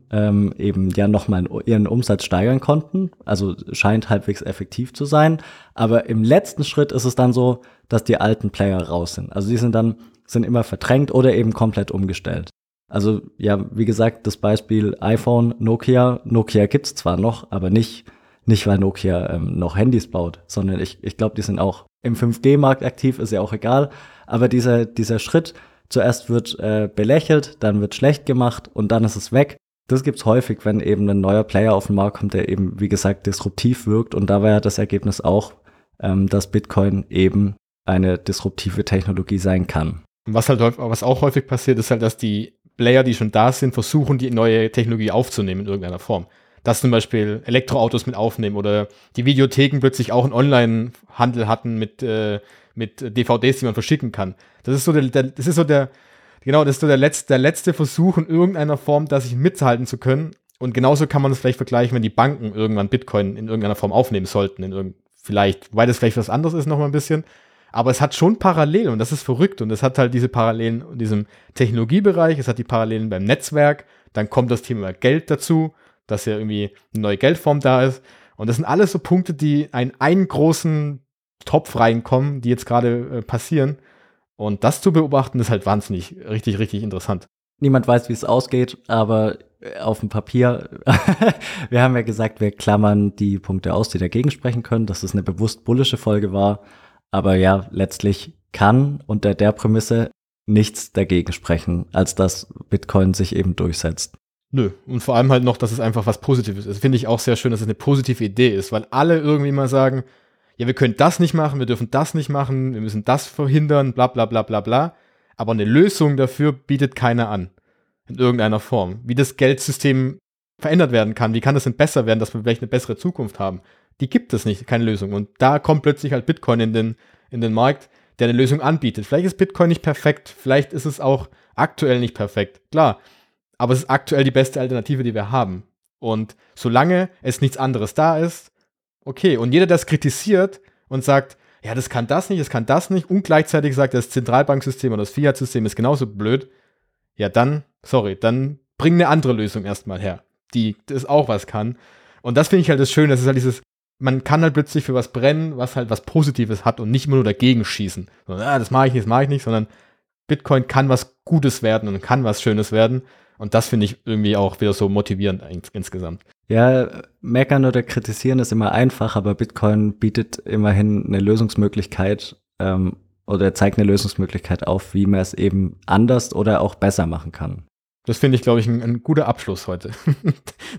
eben nochmal ihren Umsatz steigern konnten. Also scheint halbwegs effektiv zu sein. Aber im letzten Schritt ist es dann so, dass die alten Player raus sind. Also die sind immer verdrängt oder eben komplett umgestellt. Also wie gesagt, das Beispiel iPhone, Nokia. Nokia gibt's zwar noch, aber nicht weil Nokia noch Handys baut, sondern ich glaube, die sind auch im 5G-Markt aktiv, ist ja auch egal. Aber dieser Schritt, zuerst wird belächelt, dann wird schlecht gemacht und dann ist es weg. Das gibt's häufig, wenn eben ein neuer Player auf den Markt kommt, der eben, wie gesagt, disruptiv wirkt. Und da war ja das Ergebnis auch, dass Bitcoin eben eine disruptive Technologie sein kann. Und was auch häufig passiert, ist halt, dass die Player, die schon da sind, versuchen, die neue Technologie aufzunehmen in irgendeiner Form. Dass zum Beispiel Elektroautos mit aufnehmen oder die Videotheken plötzlich auch einen Online-Handel hatten mit DVDs, die man verschicken kann. Das ist so der letzte Versuch in irgendeiner Form, das sich mithalten zu können. Und genauso kann man das vielleicht vergleichen, wenn die Banken irgendwann Bitcoin in irgendeiner Form aufnehmen sollten, vielleicht, weil das vielleicht was anderes ist noch mal ein bisschen. Aber es hat schon Parallelen und das ist verrückt. Und es hat halt diese Parallelen in diesem Technologiebereich, es hat die Parallelen beim Netzwerk, dann kommt das Thema Geld dazu, dass ja irgendwie eine neue Geldform da ist. Und das sind alles so Punkte, die in einen großen Topf reinkommen, die jetzt gerade passieren. Und das zu beobachten, ist halt wahnsinnig, richtig, richtig interessant. Niemand weiß, wie es ausgeht, aber auf dem Papier, wir haben ja gesagt, wir klammern die Punkte aus, die dagegen sprechen können, dass es eine bewusst bullische Folge war. Aber ja, letztlich kann unter der Prämisse nichts dagegen sprechen, als dass Bitcoin sich eben durchsetzt. Nö, und vor allem halt noch, dass es einfach was Positives ist. Finde ich auch sehr schön, dass es eine positive Idee ist, weil alle irgendwie mal sagen, ja, wir können das nicht machen, wir dürfen das nicht machen, wir müssen das verhindern, bla bla bla bla bla. Aber eine Lösung dafür bietet keiner an, in irgendeiner Form. Wie das Geldsystem verändert werden kann, wie kann das denn besser werden, dass wir vielleicht eine bessere Zukunft haben? Die gibt es nicht, keine Lösung. Und da kommt plötzlich halt Bitcoin in den Markt, der eine Lösung anbietet. Vielleicht ist Bitcoin nicht perfekt, vielleicht ist es auch aktuell nicht perfekt, klar. Aber es ist aktuell die beste Alternative, die wir haben. Und solange es nichts anderes da ist, okay, und jeder, der das kritisiert und sagt, ja, das kann das nicht und gleichzeitig sagt, das Zentralbanksystem oder das Fiat-System ist genauso blöd, ja dann, sorry, dann bring eine andere Lösung erstmal her, die das auch was kann. Und das finde ich halt das Schöne, das ist halt dieses, man kann halt plötzlich für was brennen, was halt was Positives hat und nicht immer nur dagegen schießen. Sondern, ah, das mache ich nicht, sondern Bitcoin kann was Gutes werden und kann was Schönes werden. Und das finde ich irgendwie auch wieder so motivierend insgesamt. Ja, meckern oder kritisieren ist immer einfach, aber Bitcoin bietet immerhin eine Lösungsmöglichkeit oder zeigt eine Lösungsmöglichkeit auf, wie man es eben anders oder auch besser machen kann. Das finde ich, glaube ich, ein guter Abschluss heute,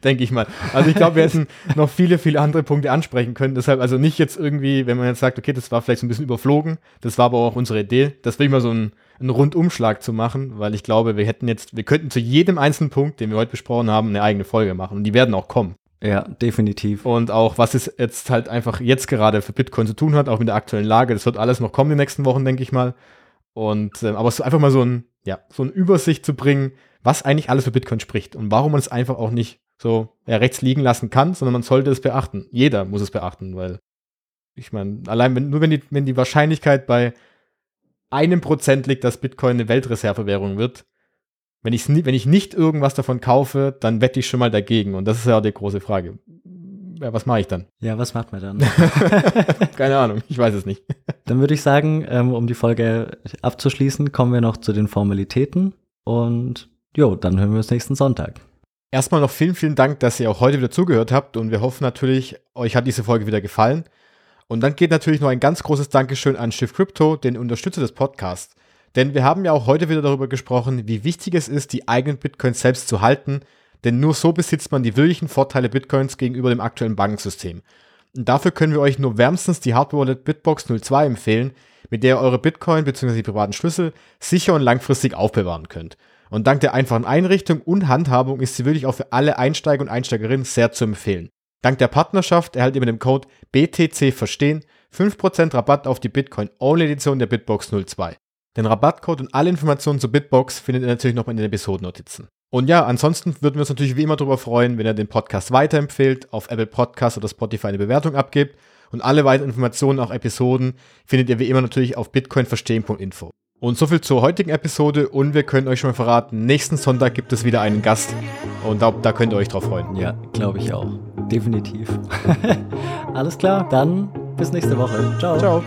denke ich mal. Also ich glaube, wir hätten noch viele, viele andere Punkte ansprechen können. Deshalb also nicht jetzt irgendwie, wenn man jetzt sagt, okay, das war vielleicht so ein bisschen überflogen, das war aber auch unsere Idee, das will ich mal so einen Rundumschlag zu machen, weil ich glaube, wir könnten zu jedem einzelnen Punkt, den wir heute besprochen haben, eine eigene Folge machen und die werden auch kommen. Ja, definitiv. Und auch, was es jetzt halt einfach jetzt gerade für Bitcoin zu tun hat, auch mit der aktuellen Lage, das wird alles noch kommen in den nächsten Wochen, denke ich mal. Und aber es ist einfach mal so eine Übersicht zu bringen, was eigentlich alles für Bitcoin spricht und warum man es einfach auch nicht so rechts liegen lassen kann, sondern man sollte es beachten. Jeder muss es beachten, weil ich meine, allein wenn die Wahrscheinlichkeit bei 1% liegt, dass Bitcoin eine Weltreservewährung wird, wenn ich nicht irgendwas davon kaufe, dann wette ich schon mal dagegen. Und das ist ja auch die große Frage. Ja, was mache ich dann? Ja, was macht man dann? Keine Ahnung, ich weiß es nicht. Dann würde ich sagen, um die Folge abzuschließen, kommen wir noch zu den Formalitäten und jo, dann hören wir uns nächsten Sonntag. Erstmal noch vielen, vielen Dank, dass ihr auch heute wieder zugehört habt und wir hoffen natürlich, euch hat diese Folge wieder gefallen. Und dann geht natürlich noch ein ganz großes Dankeschön an Shift Crypto, den Unterstützer des Podcasts. Denn wir haben ja auch heute wieder darüber gesprochen, wie wichtig es ist, die eigenen Bitcoins selbst zu halten, denn nur so besitzt man die wirklichen Vorteile Bitcoins gegenüber dem aktuellen Bankensystem. Und dafür können wir euch nur wärmstens die Hardware-Wallet Bitbox 02 empfehlen, mit der ihr eure Bitcoin bzw. die privaten Schlüssel sicher und langfristig aufbewahren könnt. Und dank der einfachen Einrichtung und Handhabung ist sie wirklich auch für alle Einsteiger und Einsteigerinnen sehr zu empfehlen. Dank der Partnerschaft erhaltet ihr mit dem Code BTC Verstehen 5% Rabatt auf die Bitcoin-Only-Edition der Bitbox 02. Den Rabattcode und alle Informationen zur Bitbox findet ihr natürlich nochmal in den Episodennotizen. Und ja, ansonsten würden wir uns natürlich wie immer darüber freuen, wenn ihr den Podcast weiterempfehlt, auf Apple Podcasts oder Spotify eine Bewertung abgibt. Und alle weiteren Informationen, auch Episoden, findet ihr wie immer natürlich auf bitcoinverstehen.info. Und soviel zur heutigen Episode und wir können euch schon mal verraten, nächsten Sonntag gibt es wieder einen Gast und da könnt ihr euch drauf freuen. Ja, glaube ich auch. Definitiv. Alles klar, dann bis nächste Woche. Ciao. Ciao.